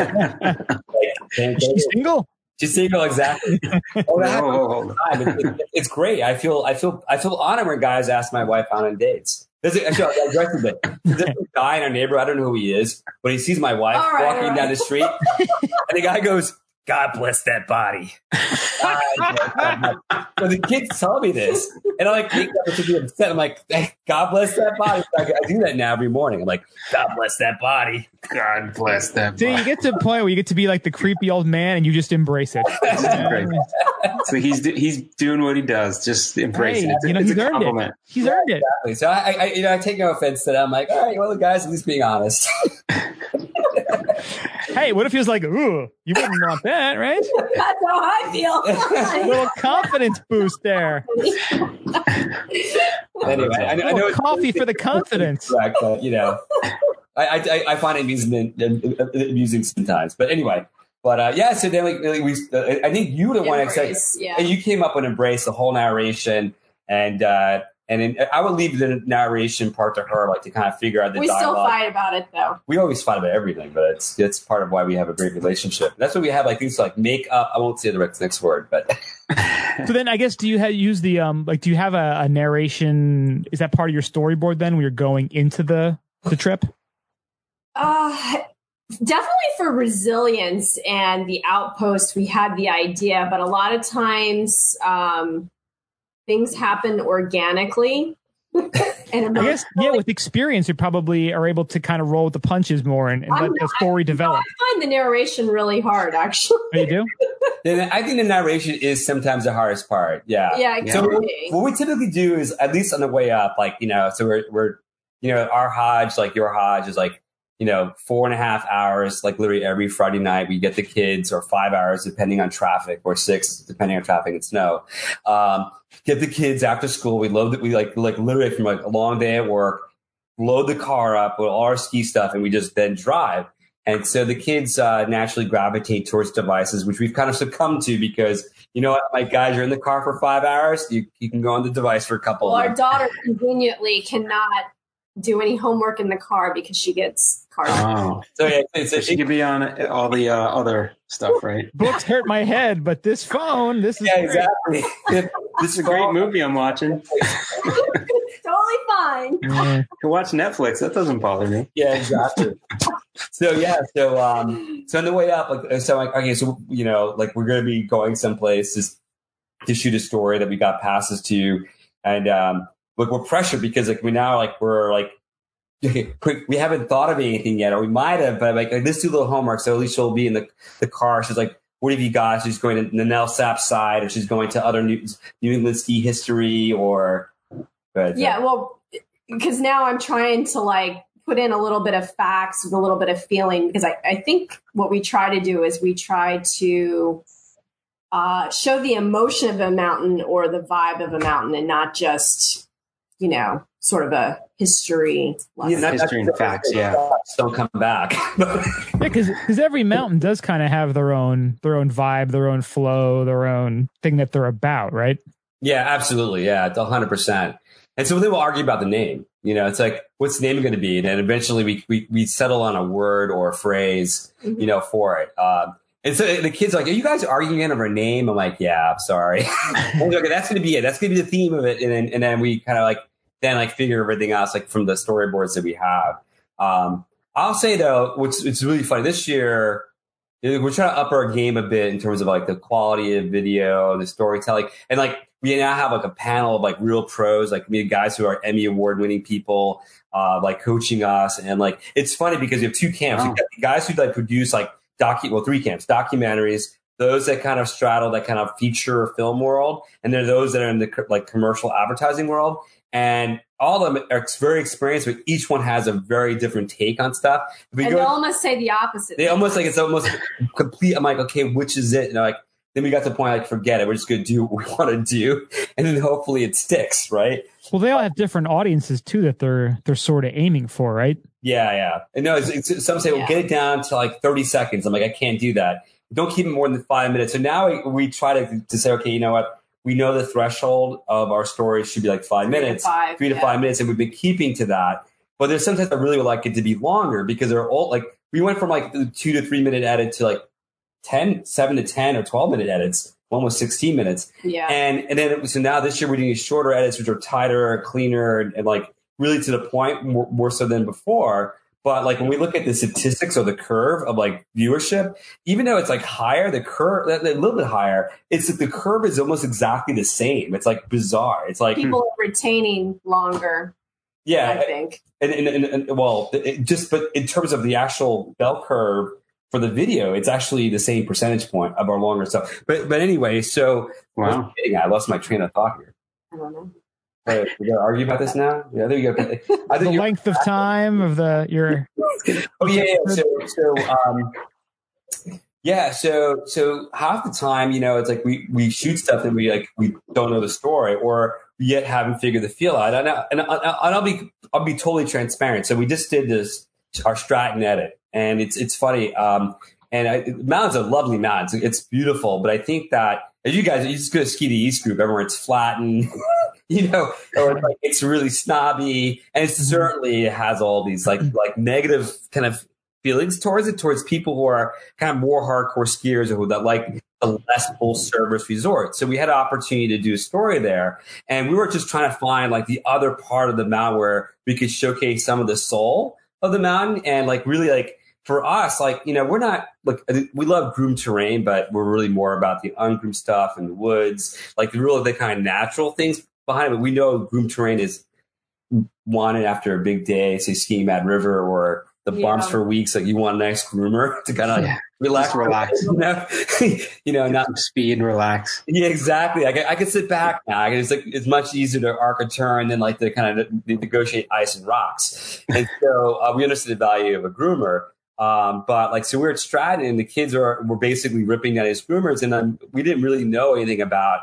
single. She's single, exactly. Oh, that no. it's, it's great. I feel I feel I feel honored when guys ask my wife out on dates. There's a, actually, I directed that. There's a guy in our neighborhood. I don't know who he is, but he sees my wife right, walking right. down the street, and the guy goes, "God bless that body." So the kids tell me this, and I like to be upset. I'm like, hey, "God bless that body." So I, I do that now every morning. I'm like, "God bless that body." God bless that body. So you get to a point where you get to be like the creepy old man, and you just embrace it. Just embrace it. So he's do, he's doing what he does. Just embrace hey, it. It's, you know, it's he's a compliment. Earned it. He's earned it. Exactly. So I, I, you know, I take no offense to that. I'm like, all right, well, the guys, at least being honest. Hey, what if he was like, ooh, you wouldn't want that, right? That's how I feel. A little confidence boost there. Anyway, I, I know coffee for the confidence. But, you know, I, I, I find it amusing, amusing sometimes. But anyway, but uh, yeah, so then like, like we, uh, I think you were the one, and you came up with Embrace, the whole narration, and uh, And then I would leave the narration part to her, like to kind of figure out the we dialogue. We still fight about it, though. We always fight about everything, but it's it's part of why we have a great relationship. And that's what we have, like things like make up. I won't say the next word, but. So then, I guess, do you have, use the um like? Do you have a, a narration? Is that part of your storyboard then? When you're going into the the trip? Uh definitely for resilience and the outpost, we had the idea, but a lot of times. um Things happen organically. And I guess, yeah, with experience, you probably are able to kind of roll with the punches more and, and let not, the story develop. I find the narration really hard, actually. Oh, you do? Yeah, I think the narration is sometimes the hardest part. Yeah. Yeah, exactly. So what, what we typically do is, at least on the way up, like, you know, so we're, we're, you know, our Hodge, like your Hodge is like, you know, four and a half hours, like literally every Friday night we get the kids, or five hours, depending on traffic, or six, depending on traffic and snow. Um, get the kids after school. We load that. We like, like literally from like a long day at work, load the car up with all our ski stuff. And we just then drive. And so the kids uh, naturally gravitate towards devices, which we've kind of succumbed to because, you know what, like, guys, you're in the car for five hours. You, you can go on the device for a couple. Well, our daughter conveniently cannot do any homework in the car because she gets carded. Oh. So yeah, it's, it's, she could be on all the uh, other stuff, right? Books hurt my head, but this phone, this is yeah, exactly. This is a great movie I'm watching. Totally fine. I can watch Netflix. That doesn't bother me. Yeah, exactly. So yeah, so um, so on the way up, like, so like, okay, so you know, like we're gonna be going someplace just to shoot a story that we got passes to, and um. Like we're pressured because like we now like we're like okay, quick, we haven't thought of anything yet, or we might have, but like, like let's do a little homework. So at least she'll be in the, the car. She's like, what have you got? She's going to the Nelsap side, or she's going to other New, New England ski history, or but, yeah, uh, well, because now I'm trying to like put in a little bit of facts with a little bit of feeling, because I, I think what we try to do is we try to uh, show the emotion of a mountain or the vibe of a mountain, and not just, you know, sort of a history lesson. Yeah, history and facts, yeah. Don't come back. Because yeah, because every mountain does kind of have their own their own vibe, their own flow, their own thing that they're about, right? Yeah, absolutely. Yeah, it's one hundred percent. And so they will argue about the name. You know, it's like, what's the name going to be? And then eventually we, we we settle on a word or a phrase, mm-hmm. you know, for it. Um, and so the kids are like, are you guys arguing over a name? I'm like, yeah, I'm sorry. I'm like, okay, that's going to be it. That's going to be the theme of it. And then, and then we kind of like, then like figure everything else like from the storyboards that we have. Um, I'll say though, which it's really funny this year, we're trying to up our game a bit in terms of like the quality of video and the storytelling. And like we now have like a panel of like real pros, like we have guys who are Emmy award winning people, uh, like coaching us. And like it's funny because you have two camps. Wow. You've got the guys who like produce like docu well three camps, documentaries. Those that kind of straddle that kind of feature film world, and they're those that are in the like commercial advertising world. And all of them are very experienced, but each one has a very different take on stuff. We and go, they almost say the opposite. They almost like it's almost complete. I'm like, okay, which is it? And like then we got to the point like, forget it. We're just gonna do what we want to do, and then hopefully it sticks, right? Well, they all have different audiences too that they're they're sort of aiming for, right? Yeah, yeah. And no, it's, it's, some say, yeah. Well, get it down to like thirty seconds. I'm like, I can't do that. Don't keep it more than five minutes. So now we, we try to to say, okay, you know what? We know the threshold of our story should be like five minutes, three to five minutes. And we've been keeping to that. But there's sometimes I really would like it to be longer because they're all like, we went from like the two to three minute edit to like ten, seven to ten or twelve minute edits, one was sixteen minutes. Yeah. And, and then, it was, so now this year we're doing shorter edits, which are tighter, cleaner, and, and like really to the point more, more so than before. But like when we look at the statistics or the curve of like viewership, even though it's like higher, the curve a little bit higher, it's like the curve is almost exactly the same. It's like bizarre. It's like people are retaining longer. Yeah, I think. And, and, and, and well, it just but in terms of the actual bell curve for the video, it's actually the same percentage point of our longer stuff. But but anyway, so wow. I lost my train of thought here. I don't know. Wait, we gotta argue about this now? Yeah, there you go. I think the length of time of the your. Oh yeah, yeah. So, so um, yeah, so so half the time, you know, it's like we we shoot stuff and we like we don't know the story or yet haven't figured the feel out. And I, and, I, and I'll be I'll be totally transparent. So we just did this our Stratton edit, and it's it's funny. Um, and I, mountains are lovely mountains. It's beautiful, but I think that as you guys, you're just gonna ski the East Group, everywhere it's flat and. you know, or it's, like, it's really snobby, and it certainly has all these like like negative kind of feelings towards it, towards people who are kind of more hardcore skiers or who that like a less full service resort. So we had an opportunity to do a story there, and we were just trying to find like the other part of the mountain where we could showcase some of the soul of the mountain. And like really like for us, like, you know, we're not like, we love groomed terrain, but we're really more about the ungroomed stuff and the woods, like the real, the kind of natural things behind it. But we know groomed terrain is wanted after a big day, say skiing Mad River or the bumps yeah. for weeks. Like you want a nice groomer to kind of like yeah. relax, relax, you know, you know, not speed and relax. Yeah, exactly. I can, I can sit back now. I can, it's like, it's much easier to arc a turn than like to kind of negotiate ice and rocks. And so uh, we understood the value of a groomer. Um, but like, so we're at Stratton and the kids are, were basically ripping down his groomers, and um, we didn't really know anything about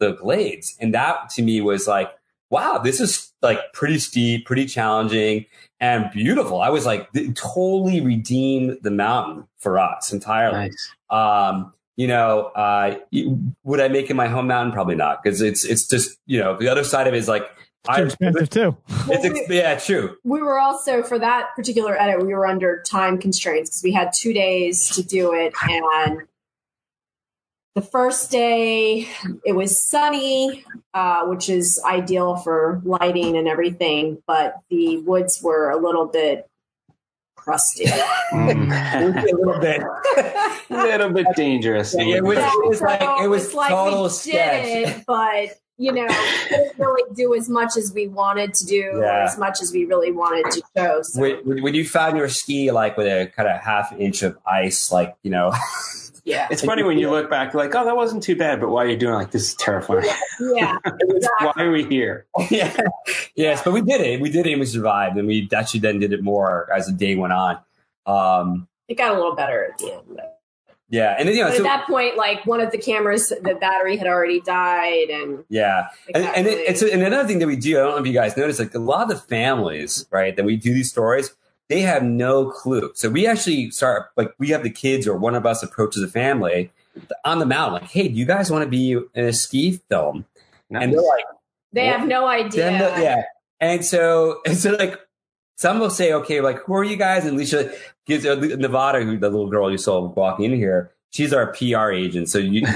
the glades. And that to me was like, wow, this is like pretty steep, pretty challenging, and beautiful. I was like, totally redeemed the mountain for us entirely. Nice. Um, you know, uh, would I make it my home mountain? Probably not, because it's it's just, you know, the other side of it is like, it's too expensive too. It's ex- yeah, true. We were also, for that particular edit, we were under time constraints because we had two days to do it, and the first day, it was sunny, uh, which is ideal for lighting and everything, but the woods were a little bit crusty. Mm. a little bit. A little bit dangerous. Yeah, it was, it was so like, it was like total sketch. It, but, you know, we didn't really do as much as we wanted to do, yeah. as much as we really wanted to show. So. When, when you found your ski, like, with a kind of half inch of ice, like, you know... Yeah. It's funny when you look back, like, oh, that wasn't too bad, but while you're doing it, like, this is terrifying. Yeah. Exactly. Why are we here? Yeah. Yes, but we did it. We did it and we survived. And we actually then did it more as the day went on. Um, it got a little better at the end. But... Yeah. And then, you know, but so, at that point, like, one of the cameras, the battery had already died. And yeah. And, and, it, and, so, and another thing that we do, I don't know if you guys noticed, like, a lot of the families, right, that we do these stories, they have no clue. So we actually start, like, we have the kids or one of us approaches a family on the mountain, like, hey, do you guys want to be in a ski film? Nice. And they're like, they what? Have no idea. The, yeah. And so, and so like, some will say, okay, like, who are you guys? And Alicia gives uh, Nevada, who the little girl you saw walking in here, she's our P R agent. So you,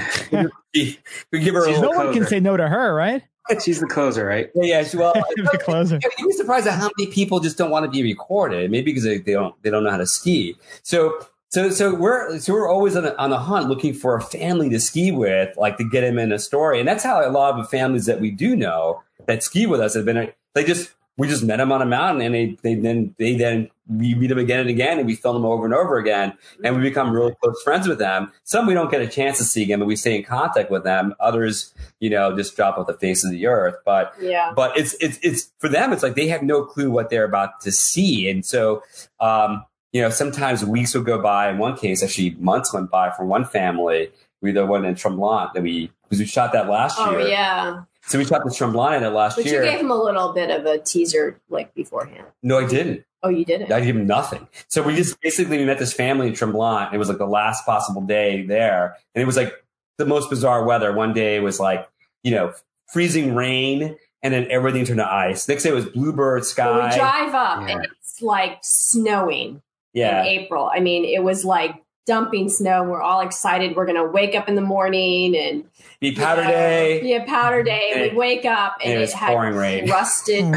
we give her a little. No one can say no to her, right? She's the closer, right? Yeah, yeah. Well, the closer. You'd be surprised at how many people just don't want to be recorded. Maybe because they, they don't they don't know how to ski. So so so we're so we're always on the, on the hunt, looking for a family to ski with, like to get them in a story. And that's how a lot of the families that we do know that ski with us have been. They just we just met them on a mountain, and they they then they then we meet them again and again, and we film them over and over again, and we become really close friends with them. Some we don't get a chance to see again, but we stay in contact with them. Others, you know, just drop off the face of the earth. But yeah. but it's it's it's for them, it's like they have no clue what they're about to see. And so um, you know, sometimes weeks will go by. In one case, actually months went by for one family. We the one in Tremblant that we because we shot that last oh, year. Oh yeah. So we shot the Tremblant in it last but year. But you gave him a little bit of a teaser like beforehand. No, I didn't. Oh, you didn't? I gave him nothing. So we just basically we met this family in Tremblant. It was like the last possible day there. And it was like the most bizarre weather. One day it was like, you know, freezing rain, and then everything turned to ice. Next day it was bluebird sky. Well, we drive up yeah. and it's like snowing yeah. in April. I mean, it was like dumping snow. We're all excited. We're going to wake up in the morning and be powder you know, day. Be a powder day. And we'd wake up and, and it, was it had pouring rain. Rusted.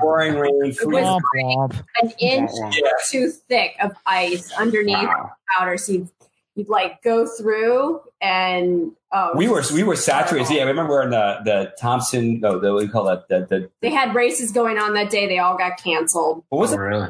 pouring rain. It was like an inch yeah. or two thick of ice underneath wow. the powder. So you'd, you'd like go through and oh, we were we were saturated. Yeah, I remember we're in the the Thompson. No, the, what do you call that? The, the, they had races going on that day. They all got canceled. What was oh, it? Really?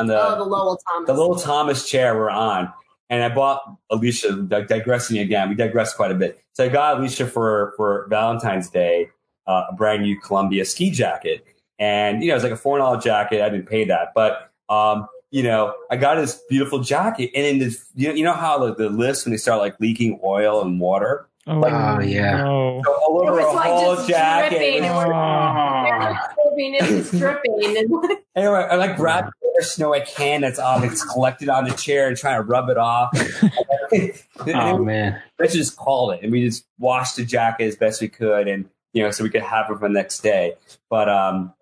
On the, oh, the Lowell Thomas. The Lowell Thomas chair we're on. And I bought Alicia, digressing again, we digressed quite a bit. So I got Alicia for, for Valentine's Day, uh, a brand new Columbia ski jacket. And, you know, it was like a four dollars jacket. I didn't pay that. But, um, you know, I got this beautiful jacket. And in this, you know, you know how the, the lifts, when they start like leaking oil and water? Oh, like, oh yeah. No. So all over it was a like whole just jacket. Dripping. It was, oh. It was dripping. It was dripping. Anyway, I like grabbed snow I can that's on it's collected on the chair and trying to rub it off. oh we, man, let's just call it, and we just washed the jacket as best we could, and you know, so we could have her for the next day. But um,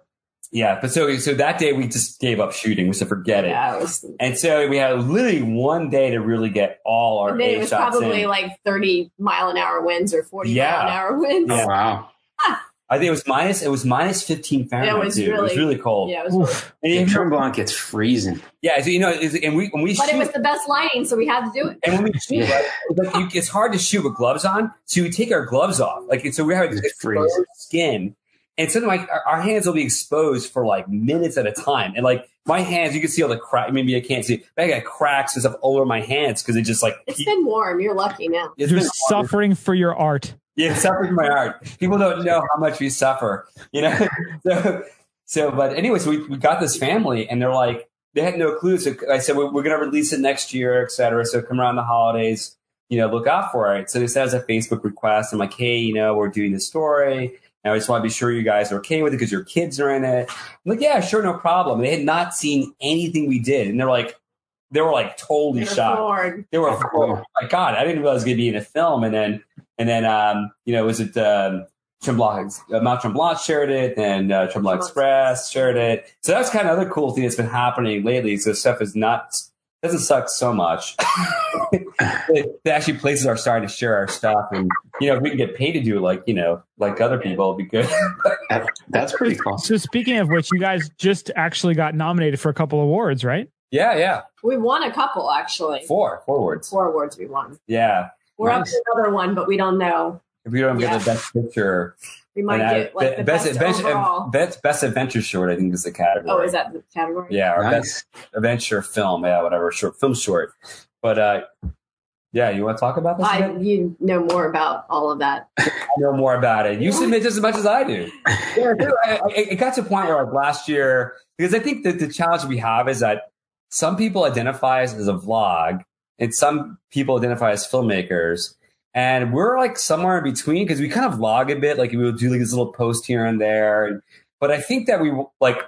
yeah, but so so that day we just gave up shooting. We said, forget it. Yeah, it was, and so we had literally one day to really get all our A shots in. It was probably in. like thirty mile an hour winds or forty yeah. mile an hour winds. Oh, wow. Ah. I think it was minus. It was minus fifteen Fahrenheit. Yeah, it, was really, it was really cold. Yeah, it was. Really and Tremblant gets freezing. Yeah, so you know, and we when we but shoot, it was the best lighting, so we had to do it. And when we shoot, yeah. like, like you, it's hard to shoot with gloves on, so we take our gloves off. Like so, we have it's exposed freezing. skin, and something like our, our hands will be exposed for like minutes at a time. And like my hands, you can see all the cracks. Maybe I can't see, but I got cracks and stuff all over my hands because it just like it's keep, been warm. You're lucky now. You're suffering for your art. Yeah, suffering my art. People don't know how much we suffer, you know? So, so, but anyways, we, we got this family and they're like, they had no clue. So I said, we're, we're going to release it next year, et cetera. So come around the holidays, you know, look out for it. So they said as a Facebook request, I'm like, hey, you know, we're doing this story. And I just want to be sure you guys are okay with it because your kids are in it. I'm like, yeah, sure. No problem. They had not seen anything we did. And they're like, they were like totally shocked. Floored. They were, oh my God, I didn't realize it was going to be in a film. And then, And then, um, you know, was it um, Tremblant, uh, Mount Tremblant shared it, and uh, Tremblant Express shared it. So that's kind of another cool thing that's been happening lately. So stuff is not doesn't suck so much. it, actually, places are starting to share our stuff, and you know, if we can get paid to do like you know, like other people, it'd be good. that, that's pretty cool. So speaking of which, you guys just actually got nominated for a couple awards, right? Yeah, yeah. We won a couple actually. Four, four awards. Four awards we won. Yeah. We're nice. Up to another one, but we don't know. If we don't yeah. get the best picture, we might get like the best best, overall. best best adventure short. I think is the category. Oh, is that the category? Yeah, or nice. Best adventure film. Yeah, whatever short film short. But uh, yeah, you want to talk about this? I, you know more about all of that. I know more about it. You submit just as much as I do. Yeah, dude, I, I, it got to a point where like last year, because I think that the challenge we have is that some people identify us as a vlog. And some people identify as filmmakers, and we're like somewhere in between because we kind of vlog a bit. Like we will do like this little post here and there, and, but I think that we like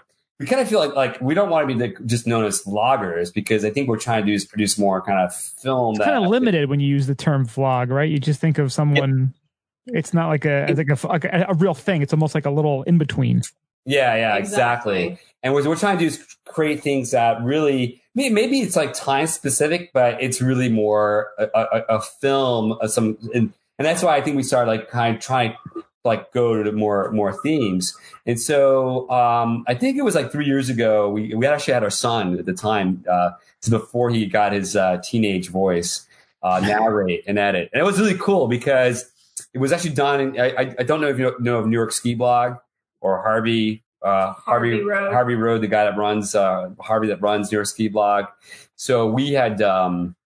we kind of feel like like we don't want to be like just known as vloggers because I think we're trying to do is produce more kind of film. It's that kind of limited when you use the term vlog, right? You just think of someone. It, it's not like a like a, like a a real thing. It's almost like a little in between. Yeah, yeah, exactly. exactly. And what we're trying to do is create things that really, maybe it's like time specific, but it's really more a, a, a film. A, some, and, and that's why I think we started like kind of trying to like go to more more themes. And so um, I think it was like three years ago, we, we actually had our son at the time, uh, before he got his uh, teenage voice, uh, narrate and edit. And it was really cool because it was actually done. In, I, I don't know if you know of New York Ski Blog. Or Harvey, uh, Harvey, Harvey Rowe. Harvey Rowe, the guy that runs uh, Harvey that runs New York Ski Blog. So we had um,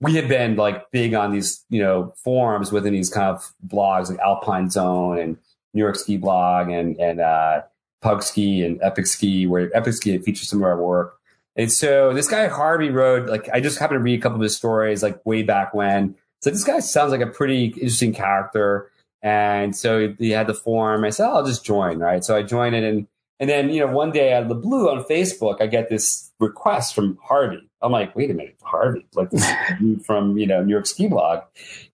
we had been like big on these you know forums within these kind of blogs like Alpine Zone and New York Ski Blog and and uh, Pugski and Epic Ski, where Epic Ski had featured some of our work. And so this guy Harvey Rowe, like I just happened to read a couple of his stories like way back when. So this guy sounds like a pretty interesting character. And so he had the form. I said, oh, I'll just join, right? So I joined it. And and then, you know, one day out of the blue on Facebook, I get this request from Harvey. I'm like, wait a minute, Harvey, like this dude from, you know, New York Ski Blog.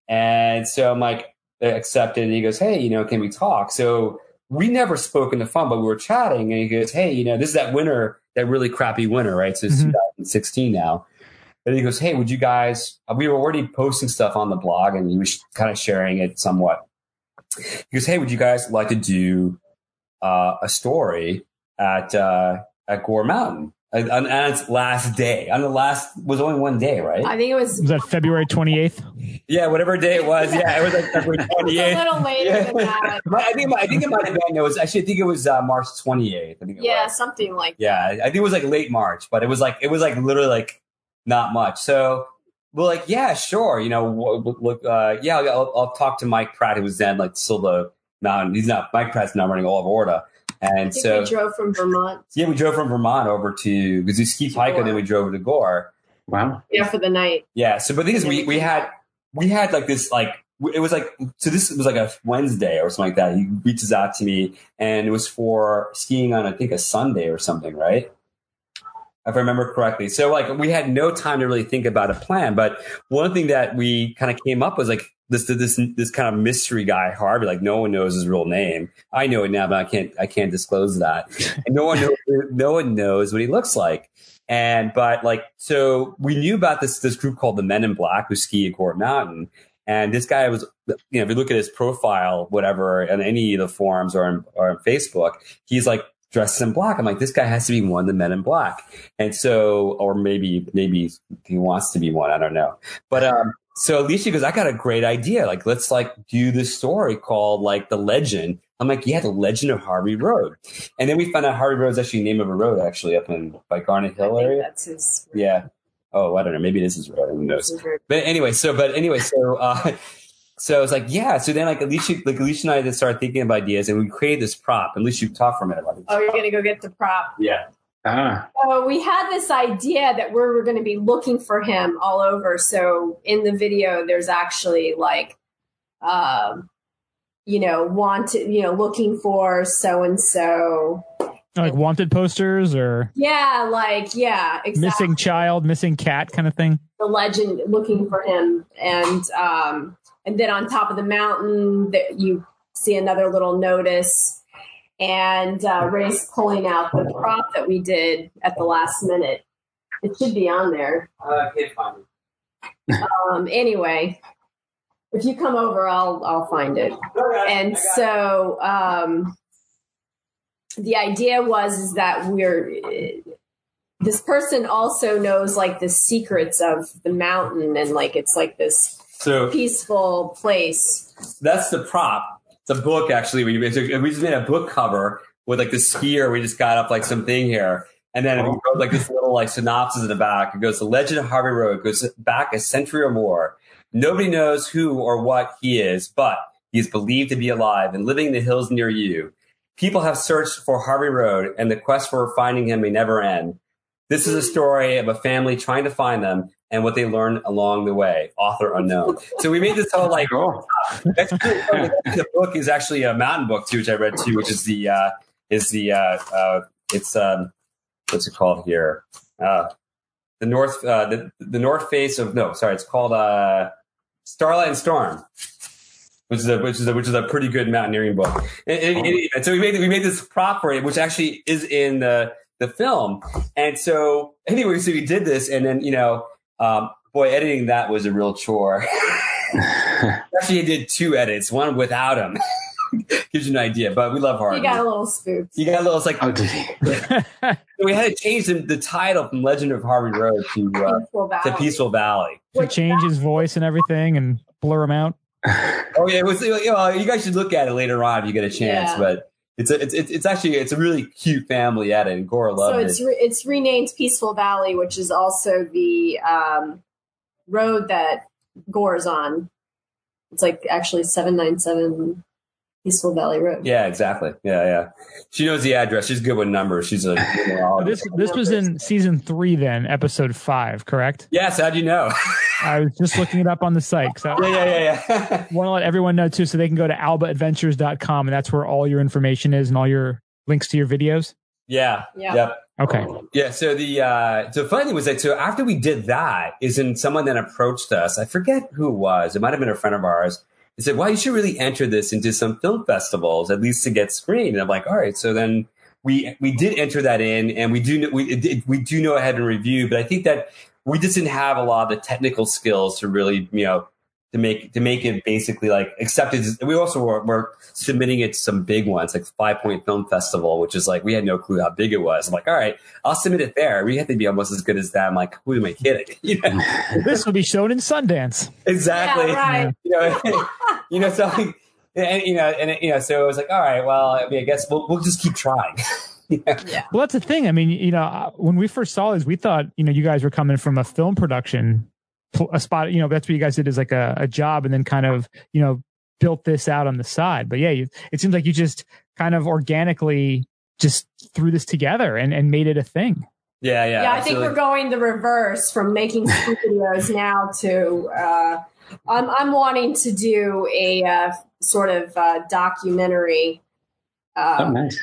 And so I'm like, accepted. And he goes, hey, you know, can we talk? So we never spoke on the phone, but we were chatting. And he goes, hey, you know, this is that winter, that really crappy winter, right? So it's mm-hmm. two thousand sixteen now. And he goes, hey, would you guys, we were already posting stuff on the blog and he was kind of sharing it somewhat. He goes, hey, would you guys like to do uh, a story at uh, at Gore Mountain on, on, on its last day? On the last was only one day, right? I think it was. Was that February twenty eighth? Yeah, whatever day it was. Yeah, it was like February twenty eighth. A little later yeah. than that. I think I think it might have been. It was actually I think it was uh, March twenty eighth. Yeah, was. something like. Yeah, I think it was like late March, but it was like it was like literally like not much. So. Well, like, yeah, sure. You know, look, uh, yeah, I'll, I'll talk to Mike Pratt, who was then like still the mountain. He's not, Mike Pratt's not running all of Orta. And I think so we drove from Vermont. Yeah, we drove from Vermont over to, because we ski Pico, and then we drove to Gore. Wow. Yeah, for the night. Yeah. So, but the thing is, we, we had, we had like this, like, it was like, so this was like a Wednesday or something like that. He reaches out to me and it was for skiing on, I think, a Sunday or something, right? if I remember correctly. So like we had no time to really think about a plan. But one thing that we kind of came up was like this this this kind of mystery guy, Harvey. Like no one knows his real name. I know it now, but I can't I can't disclose that. And no one knows, no one knows what he looks like. And but like so we knew about this this group called the Men in Black who ski at Court Mountain. And this guy was, you know, if you look at his profile, whatever, on any of the forums or on, or on Facebook, he's like dressed in black. I'm like, this guy has to be one of the Men in Black. And so, or maybe, maybe he wants to be one. I don't know. But, um, so Alicia goes, I got a great idea. Like, let's like do this story called like The Legend. I'm like, yeah, The Legend of Harvey Rowe. And then we found out Harvey Rowe is actually the name of a road actually up in by Garnet Hill area. That's his. Yeah. Oh, I don't know. Maybe this is right. Who knows? But anyway, so, but anyway, so, uh, so it's like, yeah. So then like Alicia, like Alicia and I just started thinking of ideas and we created this prop. At least you talk for a minute about this. Oh, you're going to go get the prop. Yeah. Uh-huh. So we had this idea that we were going to be looking for him all over. So in the video, there's actually like, um, you know, wanted, you know, looking for so-and-so. Like wanted posters or yeah, like yeah, exactly. Missing child, missing cat kind of thing. The legend looking for him, and um, and then on top of the mountain, that you see another little notice, and uh, Ray's pulling out the prop that we did at the last minute. It should be on there. Uh, I can't find it. um. Anyway, if you come over, I'll I'll find it. Right, and so it. um. The idea was is that we're this person also knows like the secrets of the mountain and like it's like this so, peaceful place. That's the prop. It's a book actually. We we just made a book cover with like the skier. We just got up like something here, and then oh. we wrote like this little like synopsis in the back. It goes the legend of Harvey Rowe. It goes back a century or more. Nobody knows who or what he is, but he's believed to be alive and living in the hills near you. People have searched for Harvey Rowe, and the quest for finding him may never end. This is a story of a family trying to find them and what they learned along the way. Author unknown. So we made this whole like cool. The book is actually a mountain book too, which I read too, which is the uh, is the uh, uh, it's um, what's it called here? Uh, the North uh, the the North Face of no, sorry, it's called uh, Starlight and Storm. Which is a which is a which is a pretty good mountaineering book, and, and, and so we made we made this prop for it, which actually is in the the film. And so anyway, so we did this, and then you know, um, boy, editing that was a real chore. Actually, I did two edits, one without him. Gives you an idea, but we love Harvey. You got a little spooked. You got a little. It's like oh, did he? We had to change the, the title from Legend of Harvey Rowe to uh, Peaceful to Peaceful Valley. To change his voice and everything, and blur him out. Oh yeah, it was, you know, you guys should look at it later on if you get a chance. Yeah. But it's a, it's it's actually it's a really cute family edit, and Gora loved it. So it's re- it's renamed Peaceful Valley, which is also the um, road that Gore's on. It's like actually seven ninety-seven Peaceful Valley Road. Yeah, exactly. Yeah, yeah. She knows the address. She's good with numbers. She's a. You know, so this this was in season three, then episode five, correct? Yes. How'd you know? I was just looking it up on the site. So yeah, yeah, yeah. yeah. Want to let everyone know, too, so they can go to alba adventures dot com, and that's where all your information is and all your links to your videos? Yeah. Yeah. Yep. Okay. Yeah, so the uh, so funny thing was that so after we did that is in someone then approached us. I forget who it was. It might have been a friend of ours. They said, well, you should really enter this into some film festivals, at least to get screened. And I'm like, all right. So then we we did enter that in, and we do we, we do know ahead and review, but I think that we just didn't have a lot of the technical skills to really, you know, to make to make it basically like accepted. We also were, were submitting it to some big ones, like Five Point Film Festival, which is like we had no clue how big it was. I'm like, all right, I'll submit it there. We have to be almost as good as that. I'm like, who am I kidding? You know? This will be shown in Sundance. Exactly. Yeah, right. You know, you know, so like, and you know, and you know, so it was like, all right, well, I, mean, I guess we'll we'll just keep trying. Yeah. Well, that's the thing. I mean, you know, when we first saw this, we thought, you know, you guys were coming from a film production, a spot, you know, that's what you guys did as like a, a job and then kind of, you know, built this out on the side. But yeah, you, it seems like you just kind of organically just threw this together and, and made it a thing. Yeah. Yeah. Yeah. I absolutely. think we're going the reverse from making videos now to, uh, I'm, I'm wanting to do a, uh, sort of uh documentary, uh, oh, nice.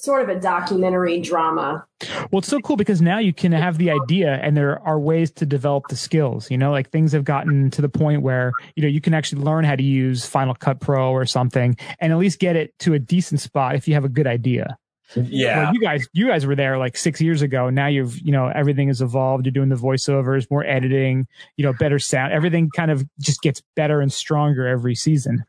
sort of a documentary drama. Well, it's so cool because now you can have the idea and there are ways to develop the skills, you know, like things have gotten to the point where, you know, you can actually learn how to use Final Cut Pro or something and at least get it to a decent spot if you have a good idea. Yeah. Well, you guys, you guys were there like six years ago. Now you've, you know, everything has evolved. You're doing the voiceovers, more editing, you know, better sound. Everything kind of just gets better and stronger every season.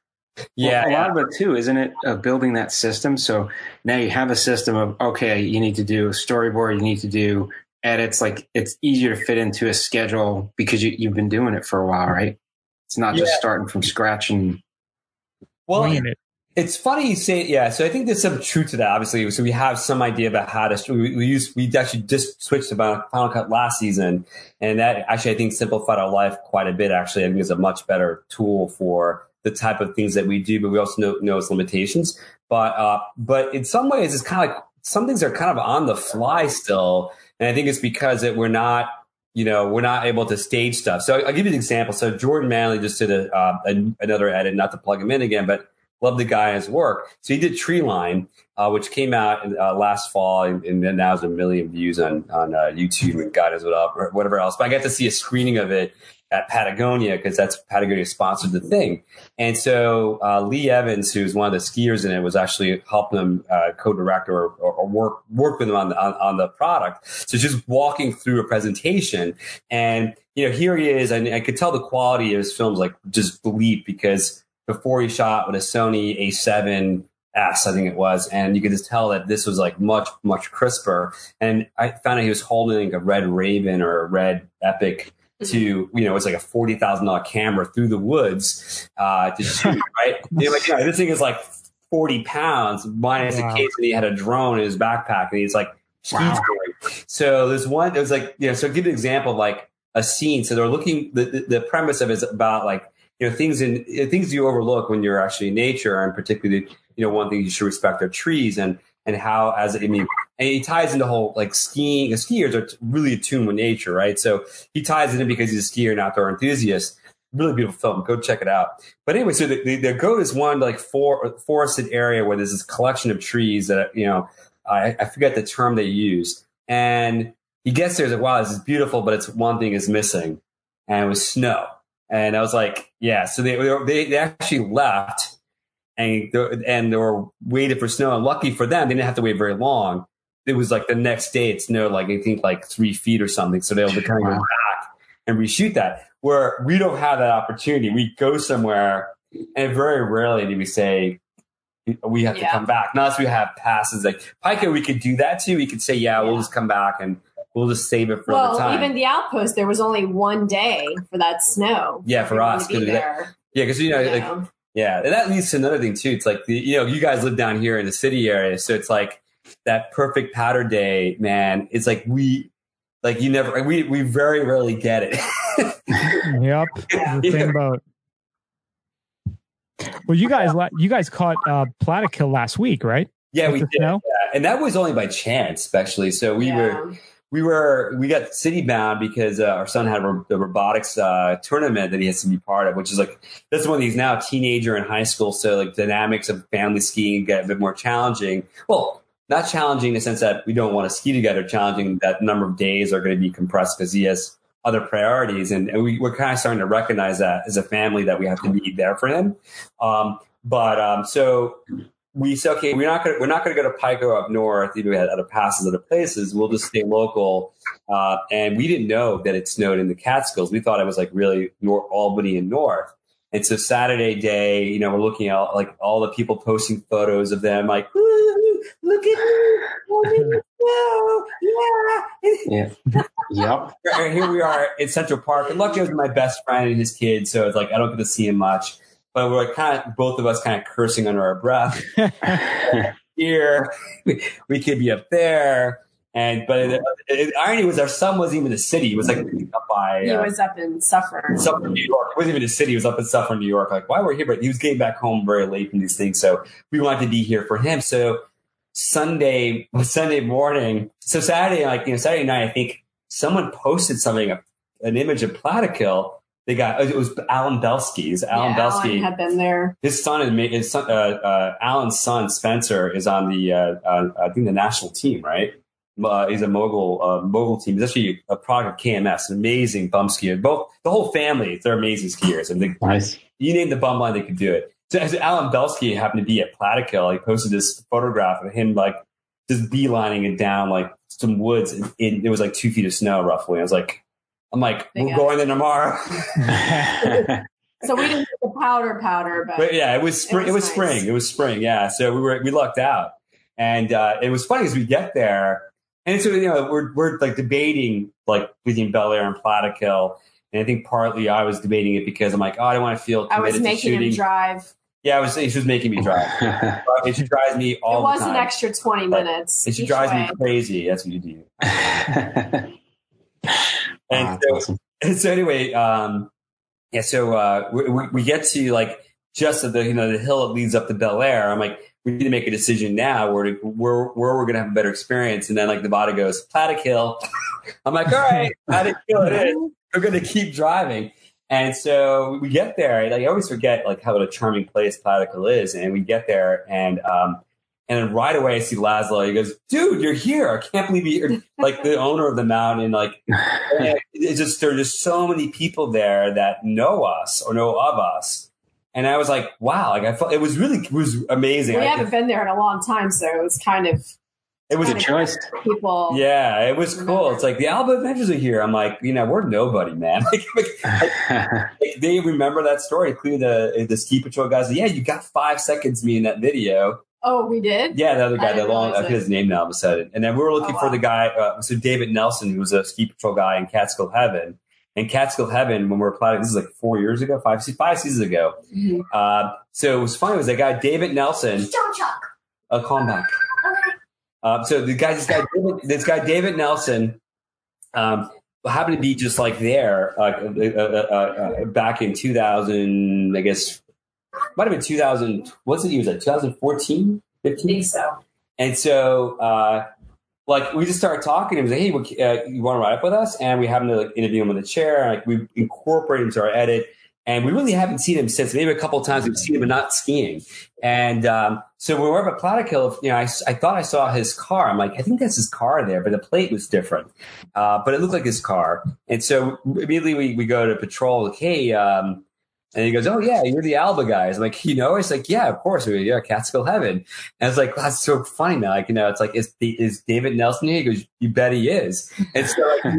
Yeah, well, a lot of it too, isn't it? Uh, building that system. So now you have a system of, okay, you need to do a storyboard, you need to do edits. Like it's easier to fit into a schedule because you, you've been doing it for a while, right? It's not yeah. just starting from scratch and well, playing it. It's funny you say, yeah. So I think there's some truth to that, obviously. So we have some idea about how to, we, we use, we actually just switched about Final Cut last season. And that actually, I think simplified our life quite a bit. Actually, I think it's a much better tool for the type of things that we do, but we also know, know its limitations. But, uh, but in some ways it's kind of like, some things are kind of on the fly still. And I think it's because that we're not, you know, we're not able to stage stuff. So I'll give you an example. So Jordan Manley just did a, uh, a, another edit, not to plug him in again, but love the guy and his work. So he did Tree Line, uh, which came out in, uh, last fall, and, and then now has a million views on on uh, YouTube and God knows what up or whatever else. But I got to see a screening of it at Patagonia because that's Patagonia sponsored the thing. And so uh, Lee Evans, who's one of the skiers in it, was actually helping them uh, co-direct or, or, or work work with them on the on, on the product. So just walking through a presentation, and you know here he is, and I could tell the quality of his films like just bleep because. Before he shot with a Sony A seven S, I think it was. And you could just tell that this was like much, much crisper. And I found out he was holding a Red Raven or a Red Epic to, you know, it's like a forty thousand dollars camera through the woods uh, to shoot, right? You're like, you know, this thing is like forty pounds minus wow. a case, and he had a drone in his backpack and he's like, wow. So there's one, it was like, you know, so give an example of like a scene. So they're looking, the, the, the premise of it is about like, you know, things in things you overlook when you're actually in nature, and particularly, you know, one thing you should respect are trees and and how as I mean, and he ties into whole like skiing. Skiers are really attuned with nature, right? So he ties it in because he's a skier and outdoor enthusiast. Really beautiful film. Go check it out. But anyway, so the, the, the goat is one like for, forested area where there's this collection of trees that you know I, I forget the term they use, and he gets there, he's like, wow, this is beautiful, but it's one thing is missing, and it was snow. And I was like, yeah. So they they, they actually left, and and they were waiting for snow. And lucky for them, they didn't have to wait very long. It was like the next day, it snowed like I think like three feet or something. So they were kind of go back and reshoot that. Where we don't have that opportunity, we go somewhere, and very rarely do we say we have yeah. to come back. Not unless we have passes like Pico. We could do that too. We could say, yeah, yeah. we'll just come back and. We'll just save it for well, the time. Well, even the outpost, there was only one day for that snow. Yeah, for us. Be there. Yeah, because, you know, you like, know. yeah. And that leads to another thing, too. It's like, the, you know, you guys live down here in the city area. So it's like that perfect powder day, man. It's like we, like you never, we, we very rarely get it. Yep. The same yeah. boat. Well, you guys, you guys caught uh, Plattekill last week, right? Yeah, With we did. Yeah. And that was only by chance, especially. So we yeah. were... We were we got city bound because uh, our son had ro- the robotics uh, tournament that he has to be part of, which is like that's one of these now teenager in high school. So like dynamics of family skiing get a bit more challenging. Well, not challenging in the sense that we don't want to ski together. Challenging that number of days are going to be compressed because he has other priorities, and, and we, we're kind of starting to recognize that as a family that we have to be there for him. Um, but um, so. We said, okay, we're not gonna we're not gonna go to Pico up north. Even we had other passes, other places. We'll just stay local. Uh, and we didn't know that it snowed in the Catskills. We thought it was like really North Albany and north. And so Saturday day, you know, we're looking at like all the people posting photos of them, like, ooh, look at me, look at me. Whoa, yeah, yeah, yep. Here we are in Central Park, and luckily it was my best friend and his kid, so it's like I don't get to see him much. But we're kind of both of us kind of cursing under our breath. Here, we, we could be up there, and but the, the irony was our son wasn't even in the city. He was like up by. He uh, was up in Suffern, Suffern, New York. It wasn't even a city. He was up in Suffern, New York. Like why we're here, but he was getting back home very late from these things, so we wanted to be here for him. So Sunday, Sunday morning, so Saturday, like you know, Saturday night, I think someone posted something, an image of Plattekill. They got, it was Alan Belsky's. Alan yeah, Belsky Alan had been there. His son and his son, uh, uh, Alan's son, Spencer, is on the, uh, uh, I think the national team, right? Uh, he's a mogul, uh, mogul team. He's actually a product of K M S, an amazing bum skier. Both, the whole family, they're amazing skiers. And they, nice. You name the bum line, they could do it. So as Alan Belsky happened to be at Plattekill, he posted this photograph of him like just beelining it down like some woods. And it, it was like two feet of snow roughly. I was like, I'm like, we're yeah. going there tomorrow. So we didn't get the powder powder, but, but yeah, it was spring. It was, it was nice. spring. It was spring. Yeah. So we were, we lucked out. And uh, it was funny because we get there and so, you know, we're, we're like debating like between Bellayre and Plattekill. And I think partly I was debating it because I'm like, oh, I don't want to feel committed to shooting. I was making him drive. Yeah, I was, she was making me drive. It she drives me all the time. It was an extra twenty like, minutes. It she drives way. me crazy. That's what you do. And, wow, so, awesome. and so anyway, um, yeah, so uh, we, we, we get to like just at the, you know, the hill that leads up to Bellayre. I'm like, we need to make a decision now where to, where, where we're going to have a better experience. And then like the body goes, Plattekill. I'm like, all right, Plattekill it is. We're going to keep driving. And so we get there. And I always forget like how what a charming place Plattekill is. And we get there and, um, and then right away, I see Laszlo. He goes, dude, you're here. I can't believe you're like the owner of the mountain. Like, it's just, there are just so many people there that know us or know of us. And I was like, wow, like I felt it was really, it was amazing. We I haven't could, been there in a long time. So it was kind of, it was a choice. People. Yeah, it was remember. cool. It's like the Alba Adventures are here. I'm like, you know, we're nobody, man. Like, like, like they remember that story, including the, the ski patrol guys. Like, yeah, you got five seconds of me in that video. Oh, we did? Yeah, the other guy, that long, I forget his name now all of a sudden. And then we were looking oh, wow. for the guy, uh, so David Nelson, who was a ski patrol guy in Catskill Heaven. And Catskill Heaven, when we were planning, this is like four years ago, five, five seasons ago. Mm-hmm. Uh, so it was funny, it was that guy, David Nelson. Don't talk. I'll call him back. Okay. Uh, so the guy, this guy, David, this guy, David Nelson, um, happened to be just like there uh, uh, uh, uh, back in two thousand, I guess, might have been two thousand, wasn't it? He was like twenty fourteen, fifteen? I think so. And so, uh, like, we just started talking. He was like, hey, what, uh, you want to ride up with us? And we happened to like, interview him on the chair. Like, we incorporated him into our edit. And we really haven't seen him since. Maybe a couple of times we've seen him, but not skiing. And um, so when we were up at Plattekill, you know, I, I thought I saw his car. I'm like, I think that's his car there, but the plate was different. Uh, but it looked like his car. And so immediately we, we go to patrol, like, hey, um, and he goes, oh, yeah, you're the Alba guys. I'm like, you know, it's like, yeah, of course. We, yeah, Catskill Heaven. And it's like, that's so funny now. Like, you know, it's like, is, is David Nelson here? He goes, you bet he is. And so, like,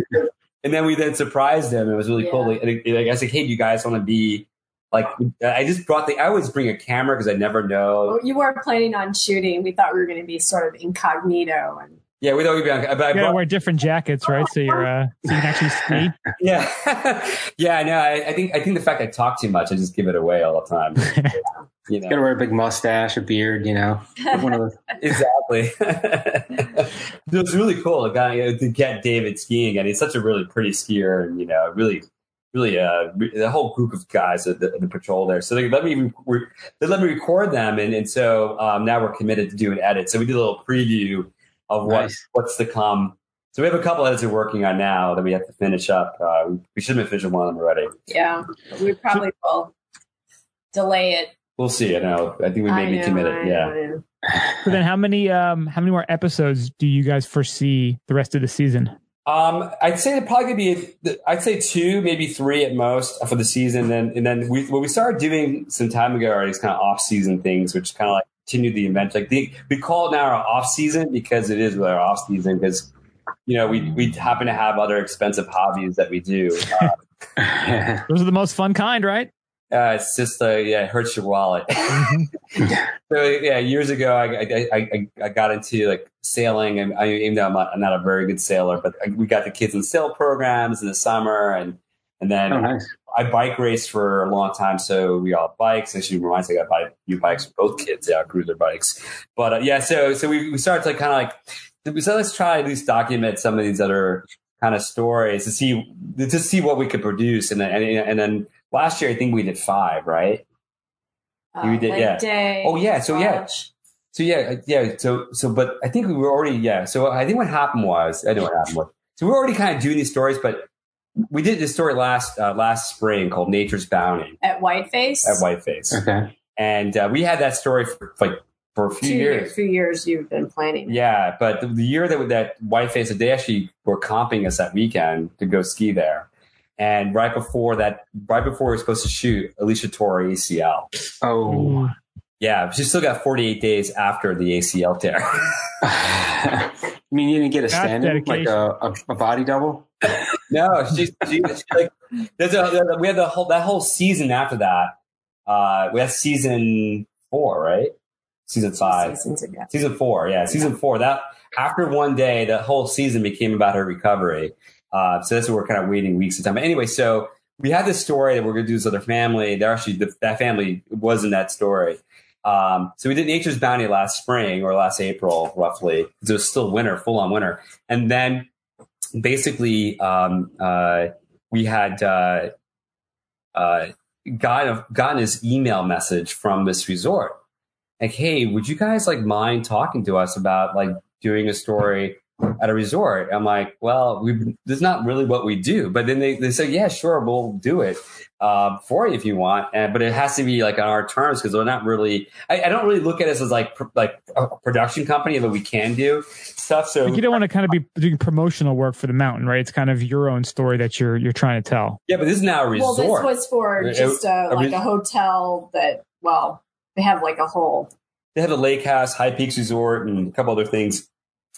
and then we then surprised him. It was really yeah. cool. And it, it, I was like, hey, do you guys want to be like, I just brought the, I always bring a camera because I never know. Well, you weren't planning on shooting. We thought we were going to be sort of incognito and. Yeah, we don't even. But I you gotta wear different jackets, right? So you're, uh, so you can actually ski. Yeah, yeah. No, I, I think I think the fact I talk too much, I just give it away all the time. You know, you gotta wear a big mustache, a beard, you know, one of those. Exactly. It was really cool. I got to get David skiing, and he's such a really pretty skier, and you know, really, really, uh, the whole group of guys at the, the patrol there. So they let me, they let me record them, and and so um, now we're committed to do an edit. So we did a little preview of what, nice. what's to come. So we have a couple edits we're working on now that we have to finish up. Uh, we should have finished one of them already. Yeah, we probably will delay it. We'll see. I know. I think we may I be know, committed. I yeah. Know. So then, how many um, how many more episodes do you guys foresee the rest of the season? Um, I'd say it probably could be. I'd say two, maybe three at most for the season. Then and then we what we started doing some time ago are these kind of off season things, which kind of like. Continue the event. Like the, we call it now our off season because it is our off season because you know we we happen to have other expensive hobbies that we do. Uh, Those are the most fun kind, right? Uh, it's just uh, yeah, it hurts your wallet. So yeah, years ago I I, I I got into like sailing, and I even though I'm not, I'm not a very good sailor, but I, we got the kids in sail programs in the summer, and and then. Oh, nice. I bike raced for a long time, so we all bikes. Actually, reminds me I got buy new bikes for both kids. Yeah, cruiser bikes. But uh, yeah, so so we, we started to like, kind of like we said, let's try at least document some of these other kind of stories to see to see what we could produce. And then and, and then last year, I think we did five, right? Uh, we did, yeah. Day, oh yeah, so yeah, so yeah, yeah. So so, but I think we were already yeah. So I think what happened was I know what happened was so we were already kind of doing these stories, but. we did this story last uh, last spring called Nature's Bounty. At Whiteface? At Whiteface. Okay. And uh, we had that story for like for a few Two years. A few years you've been planning. Yeah, but the, the year that that Whiteface, they actually were comping us that weekend to go ski there. And right before that, right before we were supposed to shoot, Alicia tore her A C L. Oh. Yeah, she still got forty-eight days after the A C L tear. I mean, you didn't get a stand-in, like a, a, a body double? No, she, she, she like, there's a, there's a, we had the whole, that whole season after that. Uh, we had season four, right? Season five. Seasons, yeah. Season four, yeah. Season yeah. four. That after one day, the whole season became about her recovery. Uh, so that's what we're kind of waiting weeks at a time. But anyway, so we had this story that we're going to do this other family. They're actually, the, that family was in that story. Um, so we did Nature's Bounty last spring or last April, roughly. Because it was still winter, full-on winter. And then basically um, uh, we had uh, uh, gotten, gotten his email message from this resort. Like, hey, would you guys like mind talking to us about like doing a story at a resort? I'm like, well, we that's not really what we do. But then they, they said, yeah, sure, we'll do it uh, for you if you want. And, but it has to be like on our terms because we're not really. I, I don't really look at us as like pr- like a production company, but we can do stuff. So like you don't want to kind of be doing promotional work for the mountain, right? It's kind of your own story that you're you're trying to tell. Yeah, but this is now a resort. Well, this was for just a, a, a like a hotel that well. They have like a whole. They have a lake house, High Peaks Resort, and a couple other things,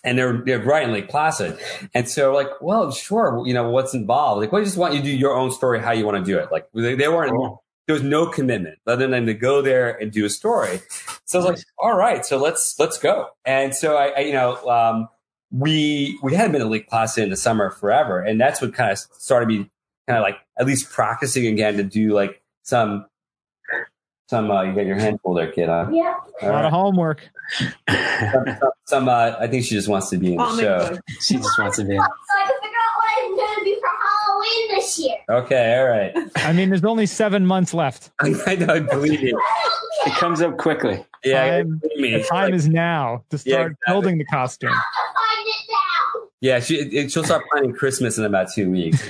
and they're they're right in Lake Placid. And so, like, well, sure, you know what's involved. Like, we just want you to do your own story, how you want to do it. Like, they, they weren't. Oh. There was no commitment other than to go there and do a story. So I was like, all right, so let's let's go. And so I, I you know, um, we we hadn't been to Lake Placid in the summer forever, and that's what kind of started me kind of like at least practicing again to do like some. Some uh, you got your hand full there, kid. Huh? Yeah, a lot of homework. some, some, some uh, I think she just wants to be in the oh show. She just wants to be. So I can figure out what I'm going to do for Halloween this year. Okay, all right. I mean, there's only seven months left. I know, I believe it. It comes up quickly. Yeah, um, the time like, is now to start yeah, exactly. building the costume. I'll find it now. Yeah, she it, she'll start planning Christmas in about two weeks.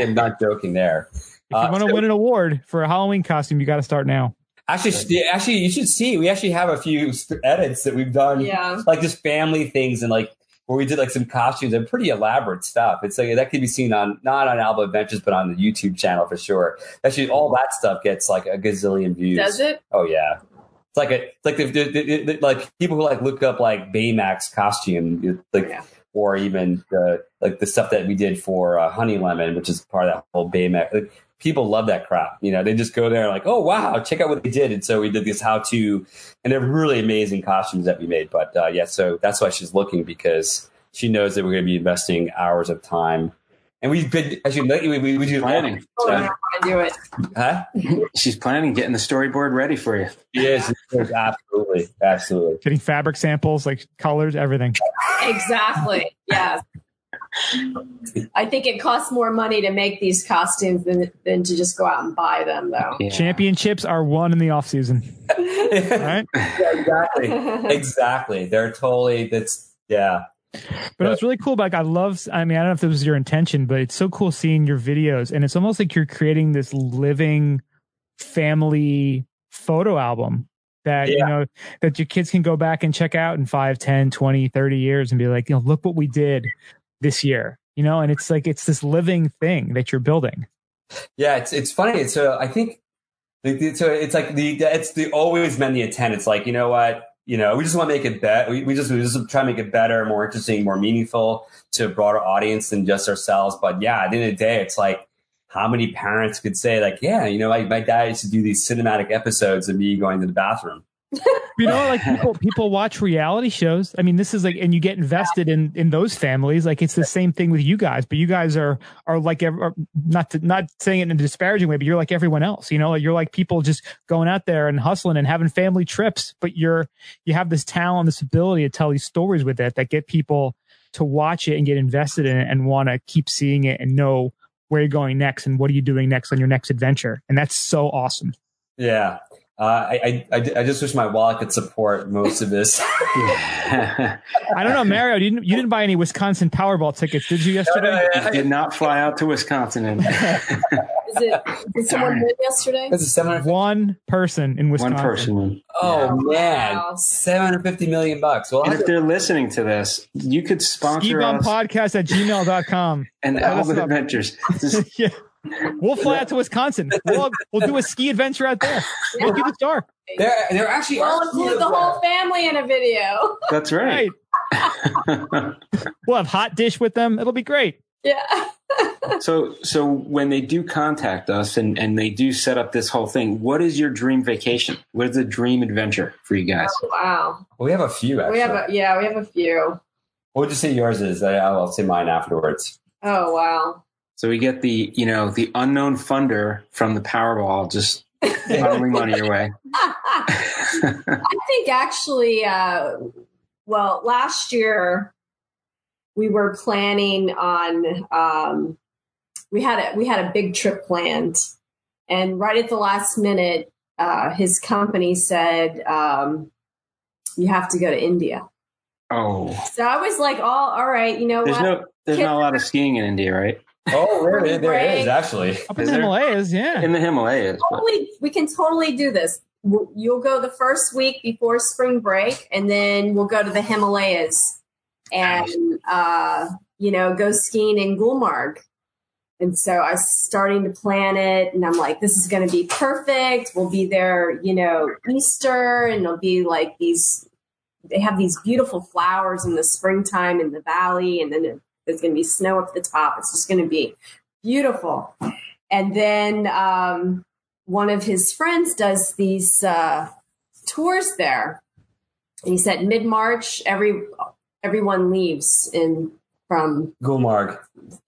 I'm not joking there. If you uh, want to so, win an award for a Halloween costume, you got to start now. Actually, actually, you should see. We actually have a few edits that we've done, yeah. like just family things and like where we did like some costumes and pretty elaborate stuff. It's like that could be seen on not on Alba Adventures, but on the YouTube channel for sure. Actually, all that stuff gets like a gazillion views. Does it? Oh yeah. It's like a it's like the, the, the, the, like people who like look up like Baymax costume like. Yeah. Or even the, like the stuff that we did for uh, Honey Lemon, which is part of that whole Baymax. Like, people love that crap. You know, they just go there and like, oh, wow, check out what they did. And so we did this how to, and they're really amazing costumes that we made. But uh, yeah, so that's why she's looking because she knows that we're going to be investing hours of time. And we've been, actually, we, we, we do planning. Oh, I do it. Huh? She's planning, getting the storyboard ready for you. Yes, yeah. absolutely. Absolutely. Getting fabric samples, like colors, everything. Exactly. Yeah. I think it costs more money to make these costumes than, than to just go out and buy them, though. Yeah. Championships are won in the off season. Right? Yeah, exactly. Exactly. They're totally, that's, yeah. But it's really cool. Like I love, I mean, I don't know if this was your intention, but it's so cool seeing your videos. And it's almost like you're creating this living family photo album that, yeah. you know, that your kids can go back and check out in five, ten, twenty, thirty years and be like, you know, look what we did this year, you know? And it's like, it's this living thing that you're building. Yeah. It's, it's funny. It's a, I think so it's like the, it's the always been the intent. It's like, you know what? You know, we just want to make it better. We, we just we just try to make it better, more interesting, more meaningful to a broader audience than just ourselves. But yeah, at the end of the day, it's like how many parents could say like, yeah, you know, like my dad used to do these cinematic episodes of me going to the bathroom. You know, like people people watch reality shows. I mean, this is like, and you get invested in in those families. Like it's the same thing with you guys, but you guys are are like are not to, not saying it in a disparaging way, but you're like everyone else. You know, you're like people just going out there and hustling and having family trips, but you're you have this talent, this ability to tell these stories with it that get people to watch it and get invested in it and want to keep seeing it and know where you're going next and what are you doing next on your next adventure. And that's so awesome. Yeah. Uh, I, I, I just wish my wallet could support most of this. I don't know, Mario, you didn't, you didn't buy any Wisconsin Powerball tickets, did you, yesterday? No, no, no, I did not fly out to Wisconsin. And- Is it, did someone win yesterday? One person in Wisconsin. One person. Oh, wow. Man. seven hundred fifty million bucks. Well, and if they're listening to this, you could sponsor us. Podcast at gmail dot com. And Alba Adventures. Just- yeah. We'll fly out to Wisconsin. We'll, we'll do a ski adventure out there. We'll do the star. There, there actually we'll include the whole family in a video. That's right. right. We'll have hot dish with them. It'll be great. Yeah. So, so when they do contact us and, and they do set up this whole thing, what is your dream vacation? What is the dream adventure for you guys? Oh, wow. Well, we have a few, actually. We have a, yeah, we have a few. What would you say yours is? I'll say mine afterwards. Oh, wow. So we get the, you know, the unknown funder from the Powerball just funneling money your way. I think actually, uh, well, last year we were planning on, um, we had a, we had a big trip planned, and right at the last minute, uh, his company said, um, you have to go to India. Oh. So I was like, oh, all right, you know there's what? No, there's Kids- not a lot of skiing in India, right? Oh, there, there, there is actually. Up in is the there? Himalayas, yeah. In the Himalayas. Totally, we can totally do this. You'll go the first week before spring break, and then we'll go to the Himalayas and, uh, you know, go skiing in Gulmarg. And so I was starting to plan it, and I'm like, this is going to be perfect. We'll be there, you know, Easter, and it'll be like these, they have these beautiful flowers in the springtime in the valley, and then it, there's going to be snow up the top. It's just going to be beautiful. And then um, one of his friends does these uh, tours there. And he said mid-March, every everyone leaves in from Gulmarg.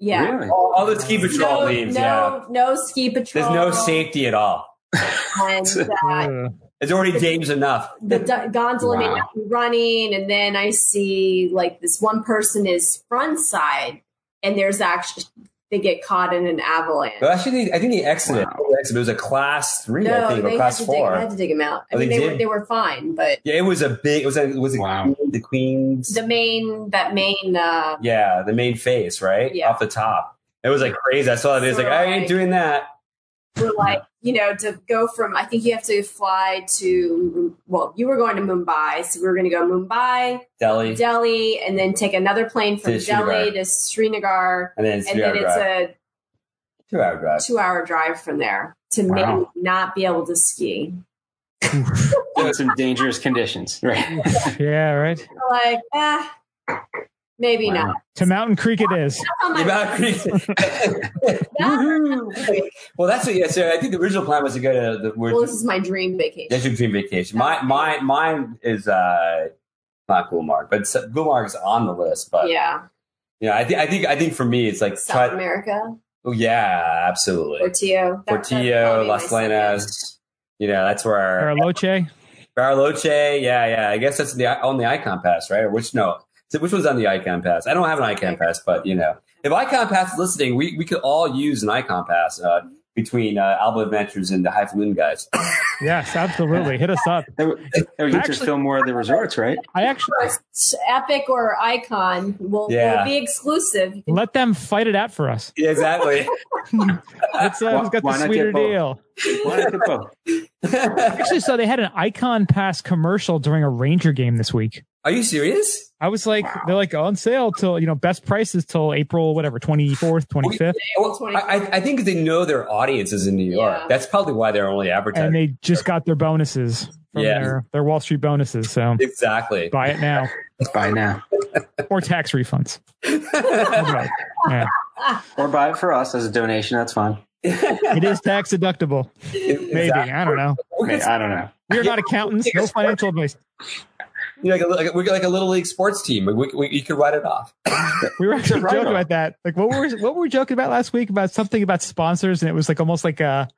Yeah. Really? All, all the ski patrol no, leaves. No, yeah. no ski patrol. There's no safety at all. And uh, it's already dangerous enough. The d- gondola wow. may not be running, and then I see like this one person is front side, and there's actually they get caught in an avalanche. But actually, I think the accident. Wow. It was a class three, no, I think, or class four. Dig, I had to dig them out. I oh, mean, they, they were they were fine, but yeah, it was a big. It was a, it was a wow. queen, the Queen's the main that main. Uh, yeah, the main face right yeah. off the top. It was like crazy. I saw that. It was so, like I ain't like, doing that. We're like, you know, to go from, I think you have to fly to, well, you were going to Mumbai. So we were going to go Mumbai, Delhi, Delhi, and then take another plane from to Delhi Srinagar. to Srinagar. And then it's, and then it's a two hour drive, two hour drive from there to wow. maybe not be able to ski. In some dangerous conditions, right? Yeah, right. Like, eh. Maybe wow. not. To Mountain Creek it is. Oh, yeah, Mountain Creek. Well, that's what, yeah, so I think the original plan was to go to the... Well, this is my dream vacation. That's your dream vacation. My, my, mine is uh, not Gulmarg, but Gulmarg is on the list. But yeah. Yeah, I, th- I, think, I think for me, it's like... South try- America? Oh, yeah, absolutely. Portillo. Portillo, Las Lanas. You know, that's where... Bariloche. Bariloche, yeah, yeah. I guess that's the on the Icon Pass, right? Or which, no... So which one's on the Icon Pass? I don't have an Icon Pass, but, you know, if Icon Pass is listening, we, we could all use an Icon Pass uh, between uh, Alba Adventures and the Highfalutin guys. Yes, absolutely. Hit us up. We just film more of the resorts, right? I actually Epic or Icon will yeah. will be exclusive. Let them fight it out for us. Yeah, exactly. That's uh, who's got why the sweeter deal. Actually, so they had an Icon Pass commercial during a Ranger game this week. Are you serious? I was like, wow. They're like on sale till, you know, best prices till April, whatever, twenty-fourth, twenty-fifth. Well, I, I think they know their audience is in New York. Yeah. That's probably why they're only advertising. And they just got their bonuses from yeah. their, their Wall Street bonuses. So exactly. Buy it now. Let's buy it now. Or tax refunds. Right. Yeah. Or buy it for us as a donation. That's fine. It is tax deductible. It, Maybe. Exactly. I don't know. Maybe, I don't know. We're not accountants. No financial advice. You know, like a, we're like a little league sports team. We, we, we, you could write it off. We were actually joking off. about that. Like what were what were we joking about last week about something about sponsors, and it was like almost like a,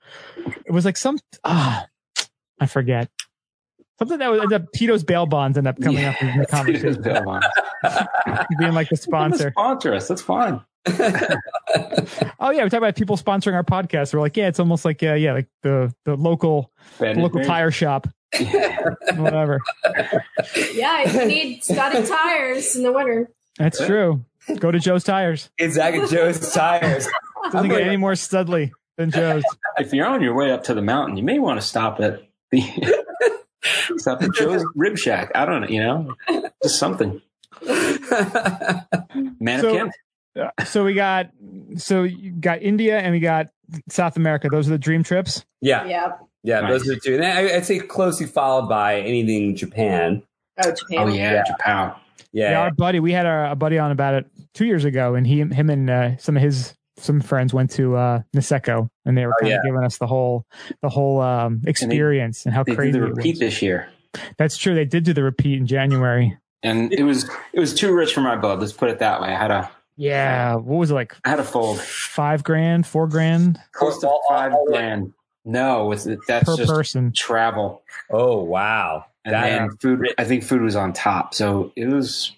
it was like some ah, oh, I forget something that was ended up Tito's bail bonds end up coming yeah, up in the conversation. Being like the sponsor, sponsor us. That's fine. Oh yeah, we talk about people sponsoring our podcast. We're like, yeah, it's almost like uh, yeah, like the the local the local tire shop. Whatever. Yeah, if you need Scotty tires in the winter. That's true. Go to Joe's Tires. Exactly, Joe's Tires. Doesn't get any more studly than Joe's. If you're on your way up to the mountain, you may want to stop at the stop at Joe's Rib Shack. I don't know, you know, just something. Man so, of camp. So we got so you got India and we got South America. Those are the dream trips. Yeah, yeah, yeah. Nice. Those are the two. And I, I'd say closely followed by anything Japan. Oh, Japan. Oh yeah, yeah. Japan. Yeah. Yeah, our buddy, we had our, a buddy on about it two years ago, and he, him, and uh, some of his some friends went to uh, Niseko, and they were kind oh, yeah. of giving us the whole the whole um, experience and, they, and how they crazy did the repeat it was. This year. That's true. They did do the repeat in January, and it was it was too rich for my blood. Let's put it that way. I had a yeah. What was it like? I had a fold. Five grand, four grand, close to five grand. No, it's that's per just person travel. Oh wow. And then food, I think food was on top. So it was,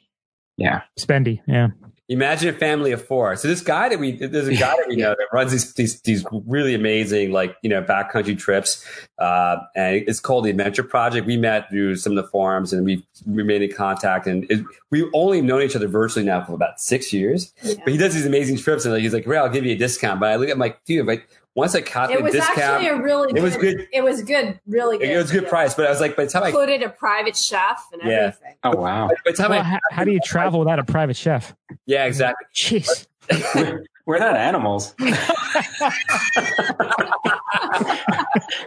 yeah. Spendy, yeah. Imagine a family of four. So this guy that we, there's a guy that we know that runs these, these, these really amazing, like, you know, backcountry trips. Uh, and it's called the Adventure Project. We met through some of the forums and we remained in contact. And it, we've only known each other virtually now for about six years. Yeah. But he does these amazing trips and he's like, well, I'll give you a discount. But I look at him like, dude, like, once I caught the discount, actually a really it good, was good. It was good, really good. It was a good price, but I was like, by the time I included a private chef and yeah. everything. Oh wow! By, by the time well, I, how, how do you travel without a private chef? Yeah, exactly. Jeez, we're, we're not animals.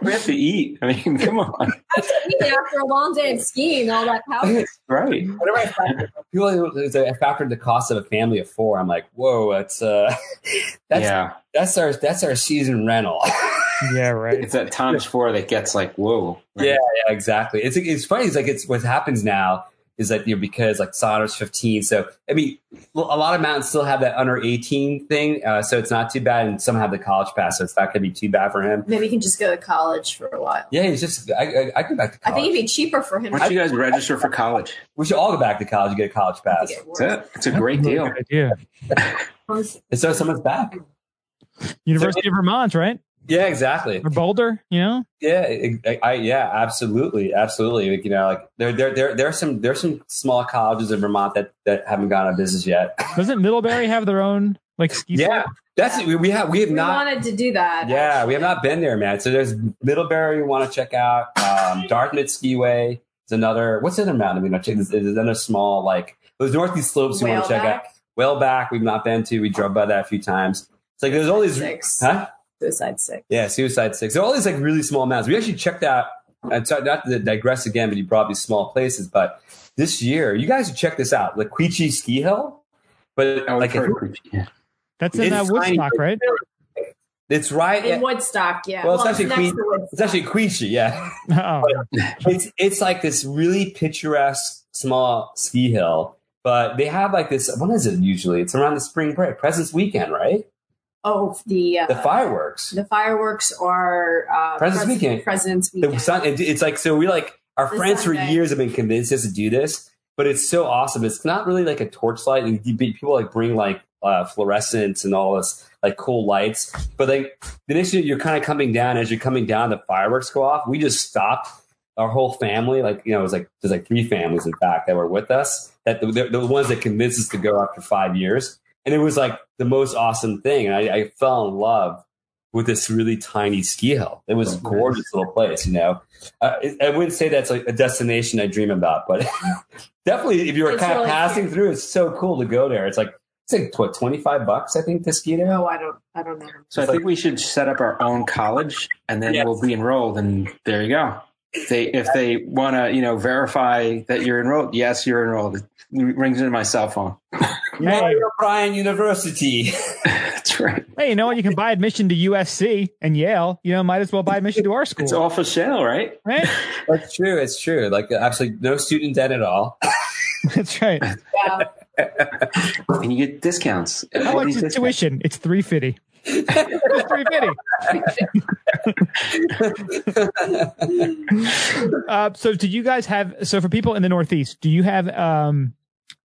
We have to eat. I mean, come on. After a long day of skiing, all that power. Right. Whenever I factor, people, I factor the cost of a family of four. I'm like, whoa, that's uh, that's. Yeah. That's our that's our season rental. Yeah, right. It's that times four that gets like whoa. Right? Yeah, yeah, exactly. It's it's funny. It's like it's what happens now is that you know because like Sauder's fifteen. So I mean, a lot of mountains still have that under eighteen thing. Uh, so it's not too bad, and some have the college pass, so it's not going to be too bad for him. Maybe he can just go to college for a while. Yeah, he's just I I, I go back to college. I think it'd be cheaper for him. Why don't you guys register for college? We should all go back to college and get a college pass. It it's a, it's a great deal. Yeah. And so someone's back. University so, of Vermont, right? Yeah, exactly. Or Boulder, you know? Yeah, I, I yeah, absolutely, absolutely. Like, you know, like there there there there are some there's some small colleges in Vermont that, that haven't gone out of business yet. Doesn't Middlebury have their own like ski? Yeah, park? That's we, we have we have we not wanted to do that. Yeah, actually. We have not been there, man. So there's Middlebury we want to check out. Um, Dartmouth Skiway is another. What's the other mountain we want to check? There's another small like those northeast slopes we want to check out. Whaleback we've not been to. We drove by that a few times. It's like there's all these six. Huh? Suicide Six. Yeah, Suicide Six. There are all these like really small mountains. We actually checked out and so not to digress again, but you brought these small places. But this year, you guys should check this out. Like Quechee Ski Hill. But oh, like a, yeah. That's in uh, Woodstock, right? It's right in at, Woodstock, yeah. Well, it's well, actually Quechee, it's actually Quechee, yeah. Oh. it's it's like this really picturesque small ski hill. But they have like this when is it usually? It's around the spring break, President's weekend, right? Oh, the uh, the fireworks! The fireworks are uh, President's Pres- Weekend. President's Weekend. The sun, it, it's like so. We like our the friends Sunday. For years have been convinced us to do this, but it's so awesome. It's not really like a torchlight, and people like bring like uh, fluorescents and all this like cool lights. But like the next year, you're kind of coming down. As you're coming down, the fireworks go off. We just stopped our whole family. Like you know, it was like there's like three families in fact that were with us. That the, the ones that convinced us to go after five years. And it was like the most awesome thing. And I, I fell in love with this really tiny ski hill. It was a gorgeous little place, you know. Uh, it, I wouldn't say that's like a destination I dream about, but definitely if you were it's kind really of passing cute. Through, it's so cool to go there. It's like it's like what twenty-five bucks, I think, to ski there. No, I don't, I don't know. So it's I like, think we should set up our own college, and then yes. we'll be enrolled. And there you go. If they if they want to, you know, verify that you're enrolled, yes, you're enrolled. It rings into my cell phone. Hey, O'Brien University. That's right. Hey, you know what? You can buy admission to U S C and Yale. You know, might as well buy admission to our school. It's all for sale, right? Right. That's true. It's true. Like, actually, no student debt at all. That's right. Yeah. And you get discounts. How much is tuition? It's three fifty. It's three fifty. uh, so, do you guys have? So, for people in the Northeast, do you have? Um,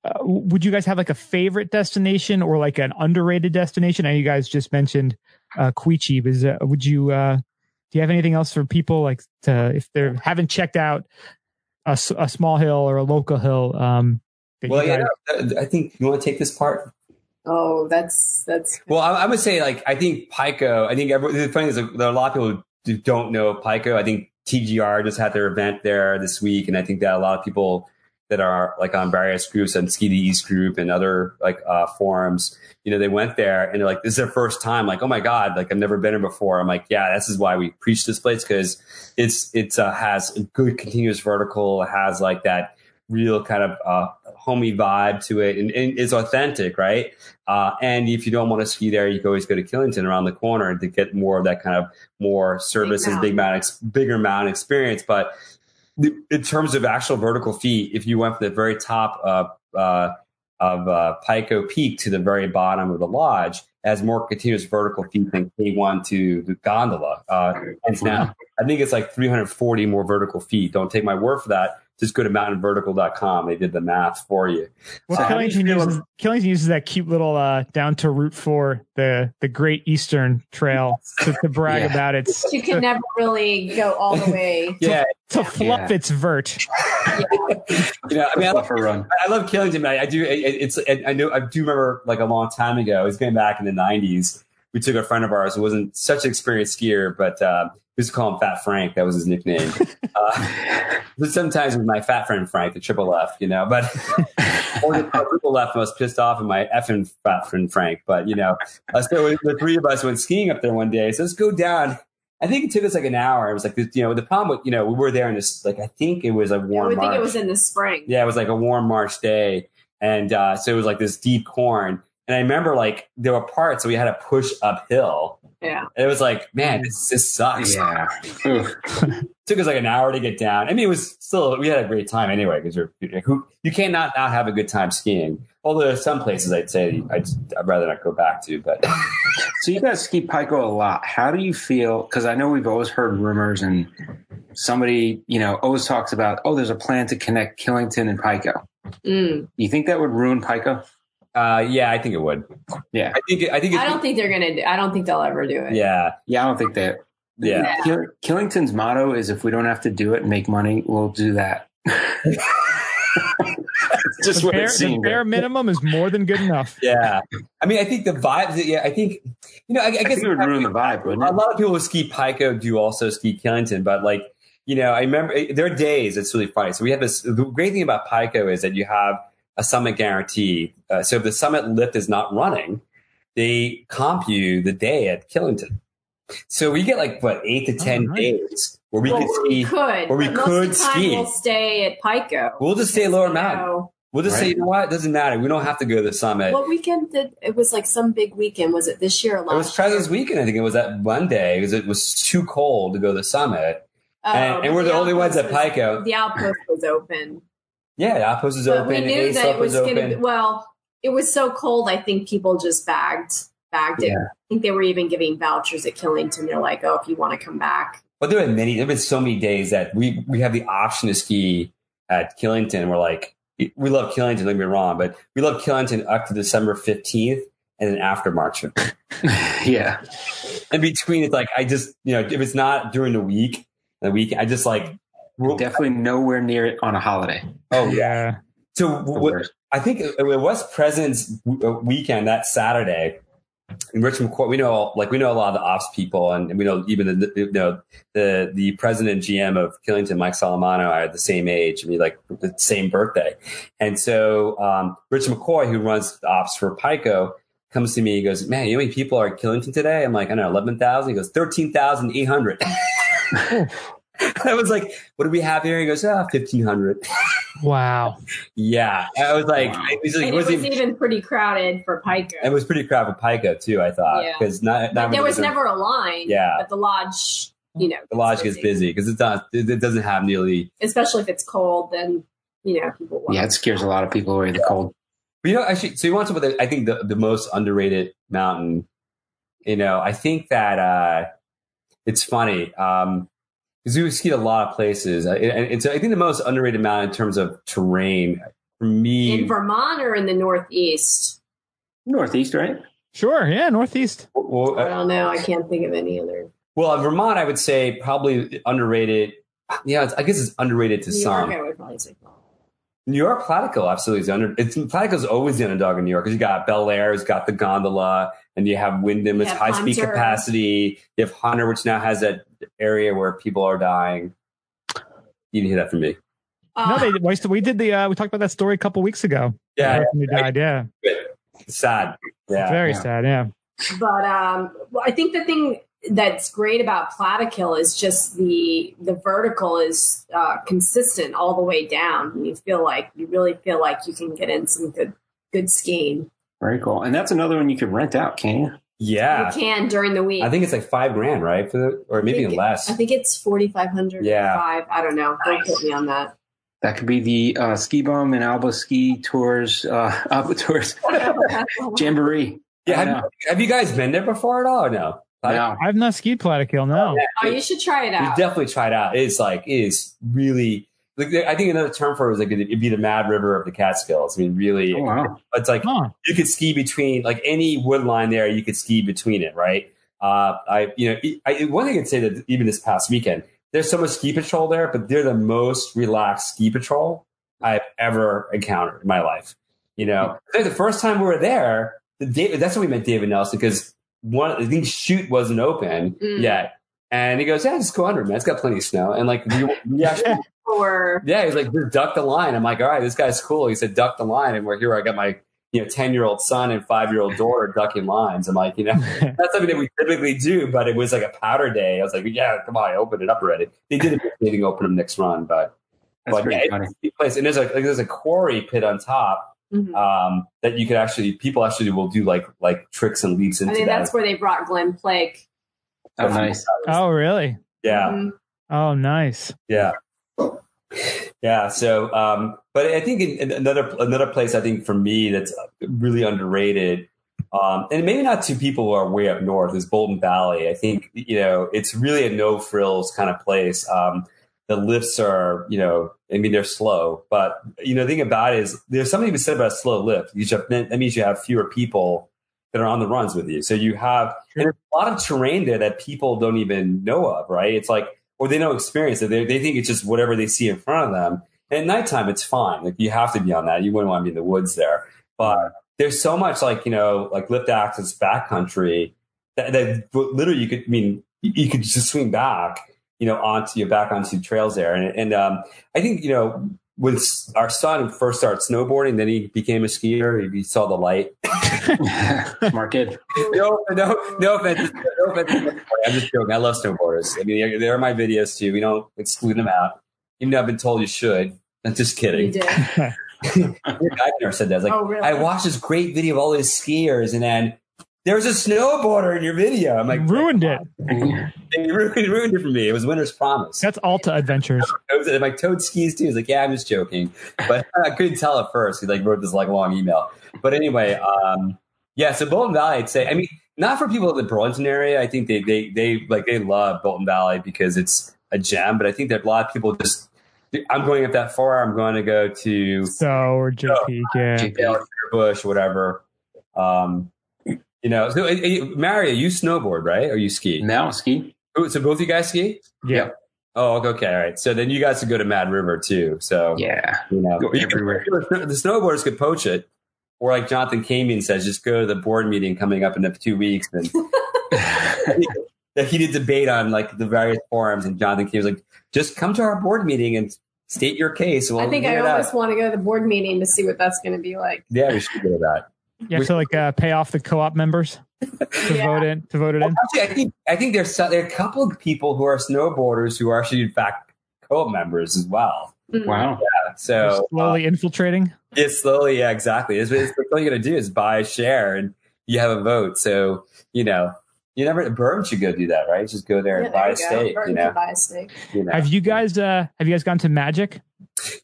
Uh, would you guys have like a favorite destination or like an underrated destination? I know you guys just mentioned uh, Quechee. Is uh, would you uh, do you have anything else for people like to, if they haven't checked out a, a small hill or a local hill? Um, well, you guys... yeah, I think you want to take this part. Oh, that's that's. Well, I, I would say like I think Pico. I think every, the funny is like, there are a lot of people who don't know Pico. I think T G R just had their event there this week, and I think that a lot of people that are like on various groups and Ski to East group and other like uh, forums, you know, they went there and they're like, this is their first time. Like, oh my God, like I've never been here before. I'm like, yeah, this is why we preach this place. Cause it's, it's uh, has a good continuous vertical. It has like that real kind of uh, homey vibe to it. And, and it's authentic. Right. Uh, and if you don't want to ski there, you can always go to Killington around the corner to get more of that kind of more services, big, big mountain, ex- bigger mountain experience. But in terms of actual vertical feet, if you went from the very top uh, uh, of uh, Pico Peak to the very bottom of the lodge, it has more continuous vertical feet than K one to the gondola. Uh, and now I think it's like three hundred forty more vertical feet. Don't take my word for that. Just go to mountain vertical dot com. They did the math for you. Well, um, Killington, uses, Killington uses that cute little uh, down to Route four, the the Great Eastern Trail, to, to brag yeah. about it. You can never really go all the way. yeah, to, to fluff yeah. its vert. Yeah. you know, I mean, I love, run. I love Killington. I, I do. It, it's. I know. I do remember like a long time ago. It was going back in the nineties. We took a friend of ours who wasn't such an experienced skier, but uh, we used to call him Fat Frank. That was his nickname. uh, but sometimes with my fat friend Frank, the triple F, you know, but or the triple F was pissed off and my effing fat friend Frank. But, you know, uh, so the three of us went skiing up there one day. So let's go down. I think it took us like an hour. It was like, you know, the problem with, you know, we were there in this, like, I think it was a warm yeah, I March. I think it was in the spring. Yeah, it was like a warm March day. And uh, so it was like this deep corn. And I remember, like, there were parts that we had to push uphill. Yeah. And it was like, man, this, this sucks. Yeah. Took us like an hour to get down. I mean, it was still, we had a great time anyway, because you're, you can't not, not have a good time skiing. Although there's some places I'd say I'd, I'd rather not go back to. But so you guys ski Pico a lot. How do you feel? Because I know we've always heard rumors and somebody, you know, always talks about, oh, there's a plan to connect Killington and Pico. Mm. You think that would ruin Pico? Uh, yeah, I think it would. Yeah, I think. I think. I don't think they're gonna. I don't think they'll ever do it. Yeah, yeah, I don't think that. Yeah, Kill, Killington's motto is if we don't have to do it and make money, we'll do that. Just the, bare, the bare minimum is more than good enough. Yeah, I mean, I think the vibe. Yeah, I think you know. I, I guess I think it would ruin the vibe. Wouldn't it? A lot of people who ski Pico do also ski Killington, but like you know, I remember there are days. It's really funny. So we have this. The great thing about Pico is that you have a summit guarantee. Uh, so if the summit lift is not running, they comp you the day at Killington. So we get like, what, eight to ten oh, nice. days where we well, could ski. We could, where we could ski. We'll stay at Pico. We'll just stay lower mountain. Know. We'll just right. say, you know what? It doesn't matter. We don't have to go to the summit. What weekend did it was like some big weekend? Was it this year or last year? It was President's Weekend. I think it was that one day because it was too cold to go to the summit. Oh, and, and we're the, the only ones at Pico. Was, the outpost was open. Yeah, the outpost is open. But we knew that it was going to be, well, it was so cold, I think people just bagged, bagged yeah. it. I think they were even giving vouchers at Killington. They're like, oh, if you want to come back. But there were many, there have been so many days that we, we have the option to ski at Killington. We're like, we love Killington, don't get me wrong, but we love Killington up to December fifteenth and then after March. yeah. And between, it's like, I just, you know, if it's not during the week, the weekend, I just like, We're definitely nowhere near it on a holiday. Oh yeah. So what, I think it, it was President's Weekend that Saturday in Richmond Court. We know like we know a lot of the ops people, and, and we know even the you know the the president G M of Killington, Mike Solomano, are the same age. I mean, like the same birthday. And so um, Rich McCoy, who runs the ops for Pico, comes to me and goes, "Man, you know how many people are at Killington today?" I'm like, "I don't know, eleven thousand." He goes, thirteen thousand eight hundred. I was like, what do we have here? He goes, ah, fifteen hundred. Wow. Yeah. I was like, wow. It was, like, it was even, even pretty crowded for Pico. It was pretty crowded for Pico, too, I thought. Because yeah. not, not there was never a line. Yeah. But the lodge, you know. The lodge busy. gets busy because it's not, it, it doesn't have nearly. Especially if it's cold, then, you know, people want. Yeah, it scares a lot of people away yeah. the cold. But, you know, actually, so you want to talk about, the, I think, the, the most underrated mountain. You know, I think that uh, it's funny. Um, Because we skied a lot of places. And so I think the most underrated mountain in terms of terrain For me, in Vermont or in the Northeast? Northeast, right? Sure, yeah, Northeast. Well, I don't know. I can't think of any other. Well, Vermont, I would say probably underrated. Yeah, it's, I guess it's underrated to New some. York, I would probably say. New York, Plattekill absolutely is under. It's Plattekill's always the underdog in New York because you got Bellayre, it's got the gondola, and you have Wyndham, it's high speed capacity. You have Hunter, which now has that area where people are dying. You didn't hear that from me. Uh, no, they, we did the. Uh, we talked about that story a couple weeks ago. Yeah, who yeah, died? Yeah, sad. Yeah, very yeah. sad. Yeah, but um, well, I think the thing that's great about Plattekill is just the the vertical is uh, consistent all the way down, and you feel like you really feel like you can get in some good good skiing. Very cool, and that's another one you can rent out, can you? Yeah, you can during the week. I think it's like five grand, right? For the, or maybe I think, less. I think it's forty five hundred. Yeah, five. I don't know. Don't nice. Put me on that. That could be the uh, Ski Bum and Alba Ski Tours, uh, Alba Tours Jamboree. Yeah, have you, have you guys been there before at all or no? No. I've not skied Plattekill, no. Oh, you should try it out. You definitely try it out. It's like, it is really, like, I think another term for it was like, it'd be the Mad River of the Catskills. I mean, really, oh, wow. It's like, huh. You could ski between, like any wood line there, you could ski between it, right? Uh, I, you know, I, one thing I'd say that even this past weekend, there's so much ski patrol there, but they're the most relaxed ski patrol I've ever encountered in my life. You know, the first time we were there, the David, that's when we met David Nelson because one, I think Chute wasn't open mm. yet, and he goes, "Yeah, just go under, man. It's got plenty of snow." And like, we, we actually, or yeah, he's like, "Just duck the line." I'm like, "All right, this guy's cool." He said, "Duck the line," and we're here. I got my you know ten year old son and five year old daughter ducking lines. I'm like, you know, that's something that we typically do, but it was like a powder day. I was like, yeah, come on, open it up already. They did a open them next run, but that's but yeah, it's a place. And there's a like, there's a quarry pit on top mm-hmm. um, that you could actually people actually will do like like tricks and leaps into. I mean, that. That's where they brought Glenn Plague. Oh, nice. Oh, really? Yeah. Mm-hmm. Oh, nice. Yeah. Yeah. So, um, but I think in, in another another place I think for me that's really underrated, um, and maybe not to people who are way up north, is Bolton Valley. I think you know it's really a no frills kind of place. Um, the lifts are you know I mean they're slow, but you know the thing about it is there's something to be said about a slow lift. You should, that means you have fewer people that are on the runs with you, so you have sure. a lot of terrain there that people don't even know of, right? It's like or they don't experience it. They, they think it's just whatever they see in front of them. And at nighttime, it's fine. Like you have to be on that. You wouldn't want to be in the woods there. But there's so much like, you know, like lift access backcountry that, that literally you could, I mean, you could just swing back, you know, onto your back onto trails there. And, and um, I think, you know, when our son first started snowboarding, then he became a skier. He saw the light. Smart kid. No, no, no offense. No offense. I'm just joking. I love snowboarders. I mean, there are my videos too. We don't exclude them out. Even though I've been told you should. I'm just kidding. You did. I never said that. I was like, oh, really? I watched this great video of all these skiers, and then there's a snowboarder in your video. I'm like, you ruined like, it. And you ruined, ruined it for me. It was Winter's Promise. That's Alta Adventures. And my Toad skis too. He's like, yeah, I'm just joking, but I couldn't tell at first. He like wrote this like long email. But anyway, um, yeah. So Bolton Valley, I'd say. I mean, not for people in the Burlington area. I think they they they like they love Bolton Valley because it's a gem. But I think that a lot of people just. I'm going up that far. I'm going to go to so or Jay Peak, yeah, Jay Bush, whatever. Um, you know, so it, it, Mario, you snowboard, right? Or you ski? No, ski. Oh, so both of you guys ski? Yeah. yeah. Oh, okay, all right. So then you guys could go to Mad River too. So yeah, you know, go everywhere. Could, the snowboarders could poach it, or like Jonathan Kamien says, just go to the board meeting coming up in two weeks and. That he did debate on like the various forums, and Jonathan King was like, just come to our board meeting and state your case. We'll I think I almost out. want to go to the board meeting to see what that's going to be like. Yeah, we should go to that. Yeah, we so like uh, pay off the co-op members to yeah. vote in. To vote it well, in. Actually, I think I think there's some, there are a couple of people who are snowboarders who are actually in fact co-op members as well. Mm-hmm. Wow. Yeah, so You're slowly uh, infiltrating. It's slowly, yeah, exactly. It's, it's what you're going to do is buy a share, and you have a vote. So you know. You never, Burn should go do that, right? Just go there and yeah, buy, a steak, you know? buy a steak. You know? Have you guys, uh, have you guys gone to Magic?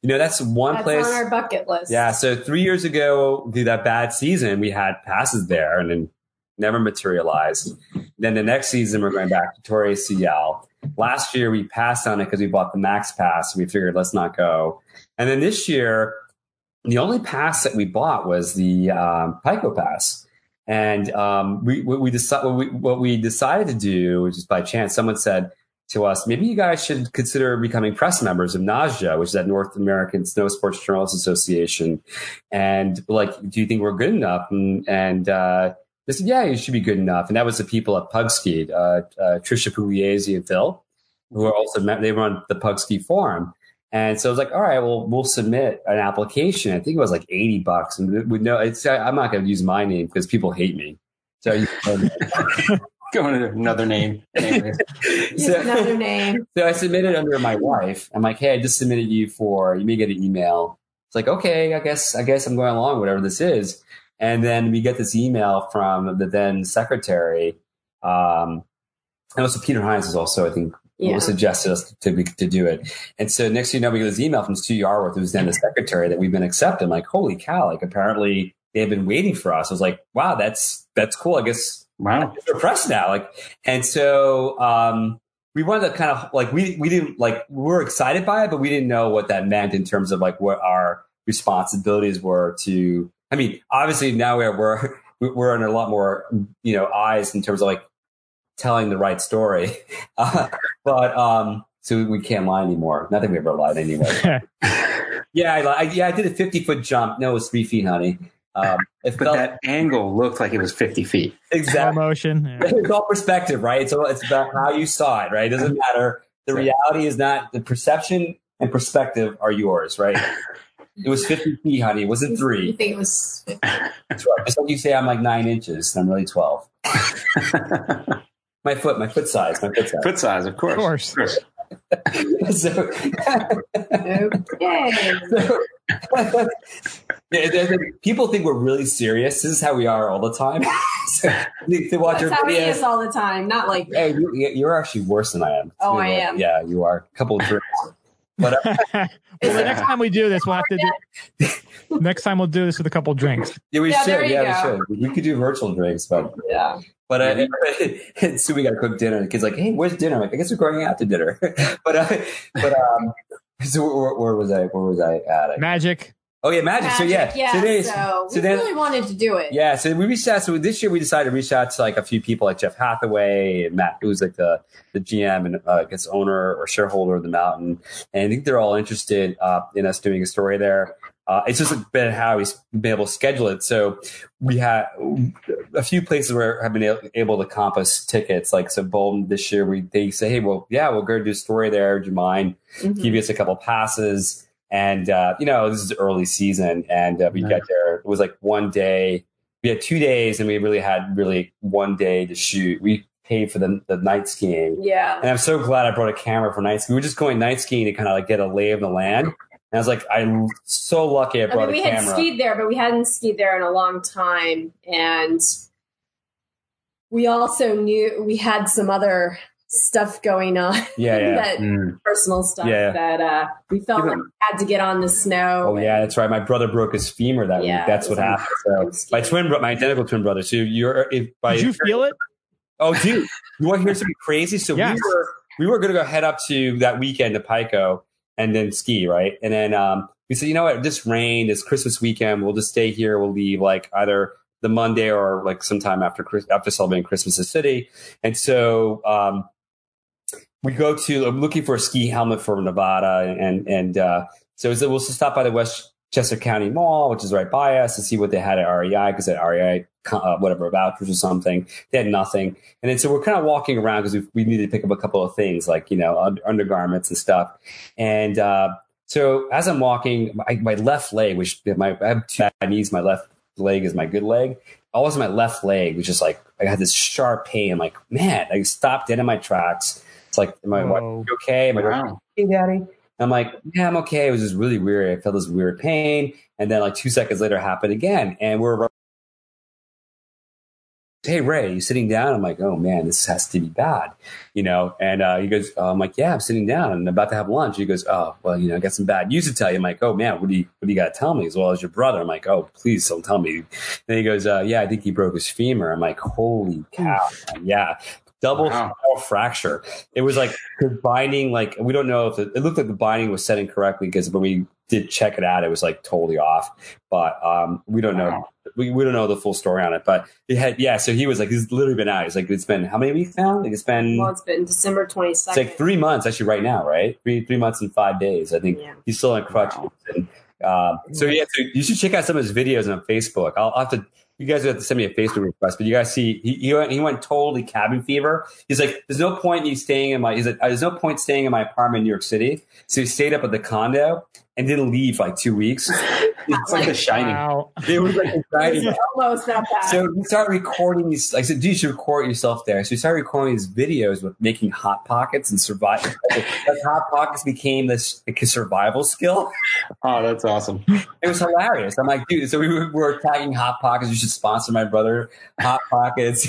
You know, that's one that's place on our bucket list. Yeah. So three years ago, through that bad season, we had passes there and then never materialized. Then the next season, we're going back to Torrey Seattle. Last year, we passed on it because we bought the Max Pass. We figured let's not go. And then this year, the only pass that we bought was the um, Pico pass. And um, we, we, we decided, what we, what we decided to do, which is by chance, someone said to us, maybe you guys should consider becoming press members of NASJA, which is that North American Snow Sports Journalists Association. And like, do you think we're good enough? And, and uh, they said, yeah, you should be good enough. And that was the people at Pugski, uh, uh, Trisha Pugliese and Phil, who are also, they run the Pugski forum. And so I was like, all right, well, we'll submit an application. I think it was like eighty bucks. And with no, it's, I'm not going to use my name because people hate me. So you going to another name. Anyway. Use so, another name. So I submitted under my wife. I'm like, hey, I just submitted you for, you may get an email. It's like, okay, I guess, I guess I'm going along, whatever this is. And then we get this email from the then secretary. Um, and also Peter Hines is also, I think, Yeah. suggested us to to do it. And so next thing you know, we get this email from Stu Yarworth, who's then the secretary, that we've been accepted. I'm like, holy cow, like apparently they've been waiting for us. I was like, wow, that's that's cool. I guess wow, they're pressed now. Like, and so um we wanted to kind of like we we didn't like we were excited by it, but we didn't know what that meant in terms of like what our responsibilities were to I mean, obviously now we're we're we're under a lot more, you know, eyes in terms of like telling the right story. Uh, but um, so we can't lie anymore. Not that we ever lied anyway. yeah, I, I, yeah, I did a fifty-foot jump. No, it was three feet, honey. Um, it but felt, that angle looked like it was fifty feet. Exactly. Slow motion. Yeah. It's all perspective, right? It's, all, it's about how you saw it, right? It doesn't matter. The reality is not, the perception and perspective are yours, right? It was fifty feet, honey. It wasn't three. You think it was fifty. That's right. Just like you say, I'm like nine inches, and I'm really twelve. My foot, my foot size, my foot size. Foot size, of course. Of course. Of course. so, okay. so, people think we're really serious. This is how we are all the time. so, they, they watch That's our how videos. He is all the time. Not like hey, you, you're actually worse than I am. Oh, I am. Yeah, you are. A couple of drinks. But, uh, well, yeah. The next time we do this, we'll have to do. Next time we'll do this with a couple of drinks. Yeah, we yeah, should. Yeah, go. we should. We could do virtual drinks, but yeah. But uh, and so we got to cook dinner. The kid's like, "Hey, where's dinner?" I'm like, I guess we're going out to dinner. but uh, but um, so where, where was I? Where was I at? Magic. Oh yeah, magic. magic so yeah, yeah today, so we so then, really wanted to do it. Yeah, so we reached out. So this year we decided to reach out to like a few people, like Jeff Hathaway and Matt, who's like the the G M and uh, I guess owner or shareholder of the mountain, and I think they're all interested uh, in us doing a story there. Uh, it's just been how he's been able to schedule it. So we had a few places where I've been able to compass tickets. Like, so Bolton this year, we they say, hey, well, yeah, we'll go do a story there. Do you mind? Mm-hmm. Give us a couple passes. And, uh, you know, this is early season. And uh, we nice. got there. It was like one day. We had two days and we really had really one day to shoot. We paid for the, the night skiing. Yeah. And I'm so glad I brought a camera for night skiing. We were just going night skiing to kind of like get a lay of the land. And I was like, I'm so lucky I brought I mean, we a camera. We had skied there, but we hadn't skied there in a long time. And we also knew we had some other stuff going on. Yeah, yeah. that mm. personal stuff yeah. that uh, we felt Even, like we had to get on the snow. Oh, and, yeah, that's right. My brother broke his femur that yeah, week. That's what happened. So my twin, my identical twin brother. So you're, if by Did you feel it? Oh, dude. You want to hear something crazy? So yes. we were we were going to go head up to that weekend to Pico. And then ski, right? And then um, we said, you know what? This rain, this Christmas weekend, we'll just stay here. We'll leave like either the Monday or like sometime after after celebrating Christmas in the city. And so um, we go to, I'm looking for a ski helmet for Nevada. And and uh, so we said, we'll just stop by the Westchester County Mall, which is right by us, to see what they had at R E I, because at R E I, uh, whatever, vouchers or something, they had nothing. And then so we're kind of walking around because we, we needed to pick up a couple of things like, you know, under, undergarments and stuff. And uh, so as I'm walking, my, my left leg, which my, I have two bad knees, my left leg is my good leg. Always my left leg was just like, I had this sharp pain. I'm like, man, I stopped dead in my tracks. It's like, am I oh, okay? Am I wow. okay, Daddy? I'm like, yeah, I'm okay. It was just really weird. I felt this weird pain. And then like two seconds later it happened again. And we're hey, Ray, are you sitting down? I'm like, oh man, this has to be bad. You know? And uh, he goes, oh, I'm like, yeah, I'm sitting down and I'm about to have lunch. He goes, oh, well, you know, I got some bad news to tell you. I'm like, oh man, what do you, what do you got to tell me? As well as your brother. I'm like, oh, please don't tell me. Then he goes, uh, yeah, I think he broke his femur. I'm like, holy cow. Yeah. Double wow. small fracture. It was like the binding, like, we don't know if it, it looked like the binding was set incorrectly, because when we did check it out, it was like totally off. But um, we don't wow. know. We, we don't know the full story on it. But it had, yeah, so he was like, he's literally been out. He's like, it's been how many weeks now? Like, it's been, well, it's been December twenty-second. It's like three months actually right now, right? Three, three months and five days. I think yeah. he's still on crutches. Wow. And, um, so yeah, so you should check out some of his videos on Facebook. I'll, I'll have to, you guys have to send me a Facebook request, but you guys see, he, he went, he went totally cabin fever. He's like, there's no point in you staying in my, he's like, there's no point staying in my apartment in New York City. So he stayed up at the condo and didn't leave for like two weeks. It's like, like a shining. Wow. It was like a shining. Almost not bad. So we started recording these. I said, dude, you should record yourself there. So we started recording these videos with making hot pockets and surviving. Like, hot pockets became this like, survival skill. Oh, that's awesome. It was hilarious. I'm like, dude, so we were, we were tagging hot pockets. You should sponsor my brother, hot pockets.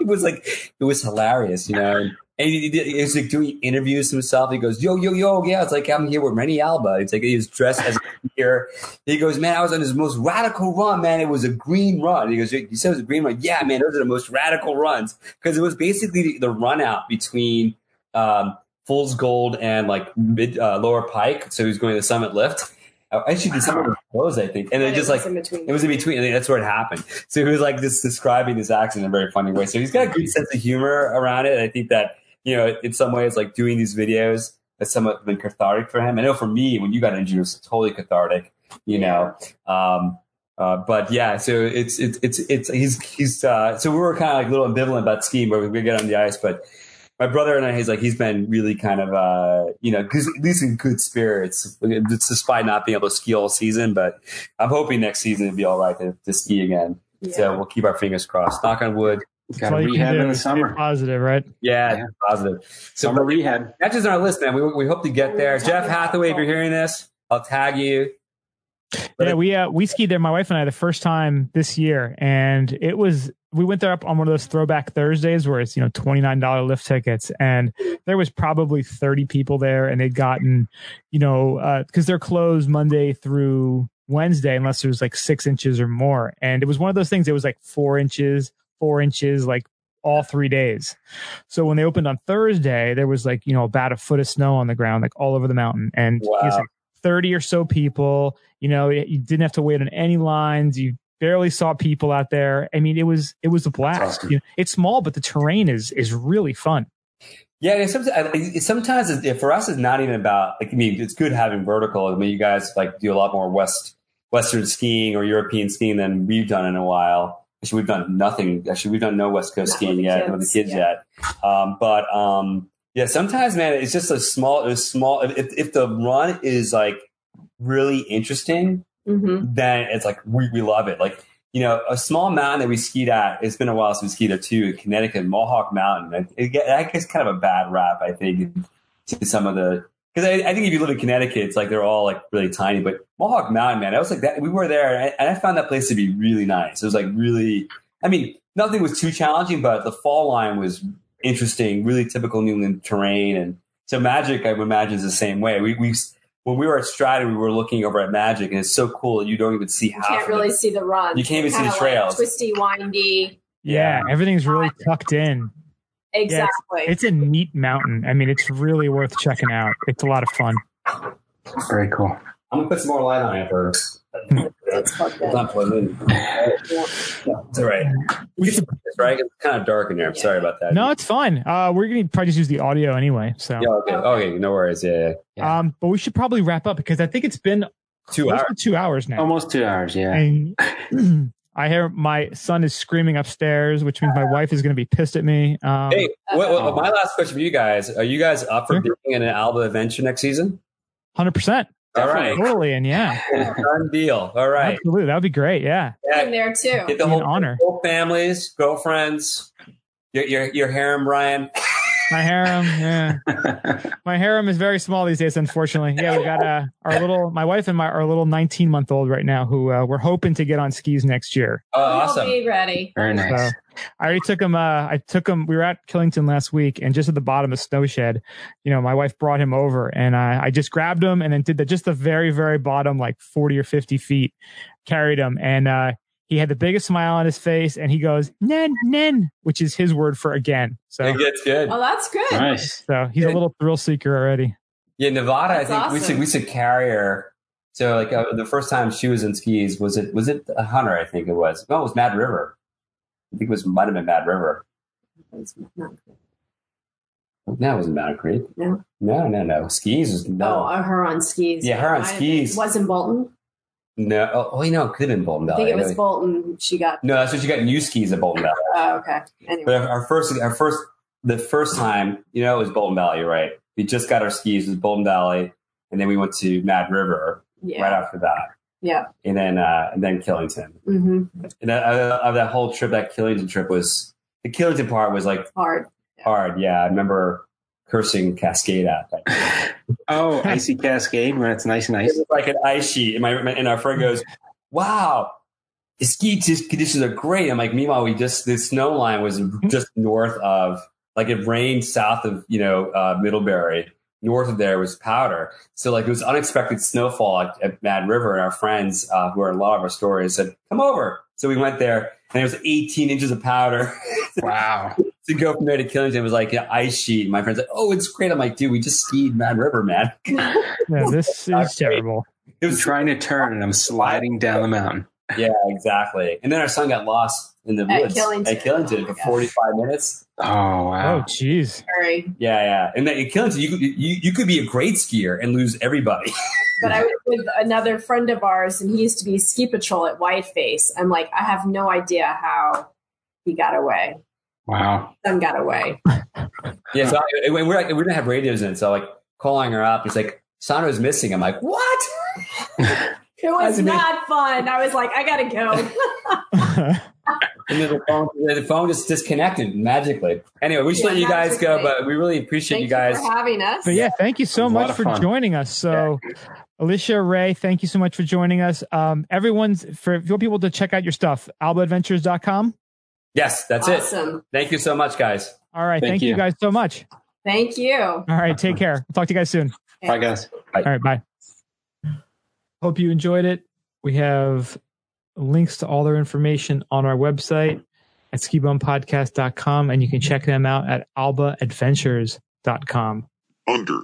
It was like, it was hilarious, you know. And he, he, he was like doing interviews himself. He goes, yo, yo, yo, yeah. It's like, I'm here with Rennie Alba. It's like, he was dressed as a deer. He goes, man, I was on this most radical run, man. It was a green run. He goes, you said it was a green run? Yeah, man, those are the most radical runs. Because it was basically the, the run out between um, Fool's Gold and like mid, uh, Lower Pike. So he was going to the Summit Lift. I should be somewhere with clothes, I think. And, and it just like, it was in between. And that's where it happened. So he was like just describing this accident in a very funny way. So he's got a good sense of humor around it. And I think that, you know, in some ways, like doing these videos has somewhat been cathartic for him. I know for me, when you got injured, it was totally cathartic, you yeah. know. Um, uh, but yeah, so it's, it's, it's, it's, he's, he's, uh, so we were kind of like a little ambivalent about skiing, but we could get on the ice. But my brother and I, he's like, he's been really kind of, uh, you know, cause at least in good spirits, despite not being able to ski all season. But I'm hoping next season it'll be all right to, to ski again. Yeah. So we'll keep our fingers crossed. Knock on wood. Got a rehab in the summer. Positive, right? Yeah, yeah. Positive. So summer rehab. That's just on our list, man. We we hope to get there. Jeff Hathaway, if you're hearing this, I'll tag you. But yeah, we uh, we skied there, my wife and I, the first time this year, and it was we went there up on one of those throwback Thursdays where it's, you know, twenty-nine dollars lift tickets, and there was probably thirty people there, and they'd gotten, you know, because uh, they're closed Monday through Wednesday unless there's like six inches or more, and it was one of those things. It was like four inches. Four inches, like all three days. So when they opened on Thursday, there was like, you know, about a foot of snow on the ground, like all over the mountain. And wow. It was like thirty or so people, you know, you didn't have to wait on any lines. You barely saw people out there. I mean, it was, it was a blast. Awesome. You know, it's small, but the terrain is, is really fun. Yeah. And sometimes, sometimes it, for us, it's not even about, like, I mean, it's good having vertical. I mean, you guys like do a lot more West, Western skiing or European skiing than we've done in a while. Actually, we've done nothing. Actually, we've done no West Coast skiing yet with the kids yeah. yet. Um, but um, yeah, sometimes, man, it's just a small, a small. If if the run is like really interesting, mm-hmm. then it's like we we love it. Like, you know, a small mountain that we skied at. It's been a while since we skied there too in Connecticut, Mohawk Mountain. It, it, that gets kind of a bad rap, I think, to some of the. Because I, I think if you live in Connecticut, it's like they're all like really tiny. But Mohawk Mountain, man, I was like that. We were there, and I, and I found that place to be really nice. It was like really, I mean, nothing was too challenging, but the fall line was interesting, really typical New England terrain. And so Magic, I would imagine, is the same way. We we when we were at Stratton, we were looking over at Magic, and it's so cool that you don't even see half. You can't really see the run. You can't even see the trails. Like twisty, windy. Yeah, everything's really tucked in. Exactly. Yeah, it's, it's a neat mountain. I mean, it's really worth checking out. It's a lot of fun. Very cool. I'm gonna put some more light on it for it's not plugged. It's all right. We should put this right. It's kind of dark in here. I'm sorry about that. No, it's fine. Uh, we're gonna probably just use the audio anyway. So yeah, okay. Okay, no worries. Yeah, yeah, yeah. Um, but we should probably wrap up because I think it's been two hours. Two hours now. Almost two hours. Yeah. And, I hear my son is screaming upstairs, which means my wife is going to be pissed at me. Um, hey, what, what, my last question for you guys. Are you guys up for sure. being in an Alba adventure next season? one hundred percent. All right. Totally, and yeah. Done deal. All right. Absolutely. That would be great. Yeah. I'm there too. Get the whole, honor. whole families, girlfriends, your, your, your harem, Ryan. My harem, yeah. My harem is very small these days, unfortunately. Yeah, we got uh, our little, my wife and my our little nineteen-month-old right now, who uh, we're hoping to get on skis next year. Oh, awesome! We'll be ready. Very nice. So, I already took him. Uh, I took him. We were at Killington last week, and just at the bottom of Snowshed, you know, my wife brought him over, and I, I just grabbed him and then did the just the very, very bottom, like forty or fifty feet, carried him, and. uh He had the biggest smile on his face, and he goes, "Nen, nen," which is his word for again. So it gets good. Oh, that's good. Nice. So he's good. A little thrill seeker already. Yeah, Nevada. That's I think awesome. we said we said Carrier. So like uh, the first time she was in skis was it was it Hunter? I think it was. No, it was Mad River. I think it was might have been Mad River. That wasn't Mountain Creek. No, no, no, no. Skis was no. Oh, her on skis. Yeah, her on I, skis. Wasn't Bolton. No, oh, oh, you know, it could have been Bolton Valley. I think it was Bolton. She got no. That's what she got. New skis at Bolton Valley. Oh, okay. Anyway, but our first, our first, the first time, you know, it was Bolton Valley, right? We just got our skis. It was Bolton Valley, and then we went to Mad River yeah. right after that. Yeah, and then uh, and then Killington. Mm-hmm. And that, uh, that whole trip, that Killington trip was the Killington part was like hard, yeah. hard. Yeah, I remember cursing Cascade out. Oh, icy Cascade when it's nice and ice. It was like an ice sheet. And, my, and our friend goes, "Wow, the ski t- conditions are great." I'm like, meanwhile, we just, the snow line was just north of, like it rained south of, you know, uh, Middlebury. North of there was powder. So like it was unexpected snowfall at, at Mad River. And our friends uh, who are in a lot of our stories said, "Come over." So we went there and there was eighteen inches of powder. Wow. To go from there to Killington, it was like an ice sheet. My friend's like, "Oh, it's great." I'm like, "Dude, we just skied Mad River, man." Yeah, this is terrible. It was trying to turn, and I'm sliding down the mountain. Yeah, exactly. And then our son got lost in the woods at Killington, at Killington oh for forty-five minutes. Oh, wow. Oh, jeez. Sorry. Yeah, yeah. And then at Killington, you could, you, you could be a great skier and lose everybody. But I was with another friend of ours, and he used to be ski patrol at Whiteface. I'm like, I have no idea how he got away. Wow. Some got away. Yeah, so I, we're like, we didn't have radios in, so like calling her up, it's like, "Sandra's missing." I'm like, "What?" It was not fun. I was like, "I gotta go." And then the phone, the phone just disconnected magically. Anyway, we should yeah, let you guys go, great. But we really appreciate thank you guys you for having us. But yeah, thank you so much for fun. joining us. So, yeah. Alicia, Ray, thank you so much for joining us. Um, everyone's for if you want people to check out your stuff, alba adventures dot com. Yes, that's awesome. it. Awesome. Thank you so much, guys. All right. Thank, thank you. you guys so much. Thank you. All right. Take care. I'll talk to you guys soon. Okay. Bye, guys. Bye. All right. Bye. Hope you enjoyed it. We have links to all their information on our website at ski bum podcast dot com, and you can check them out at alba adventures dot com. Under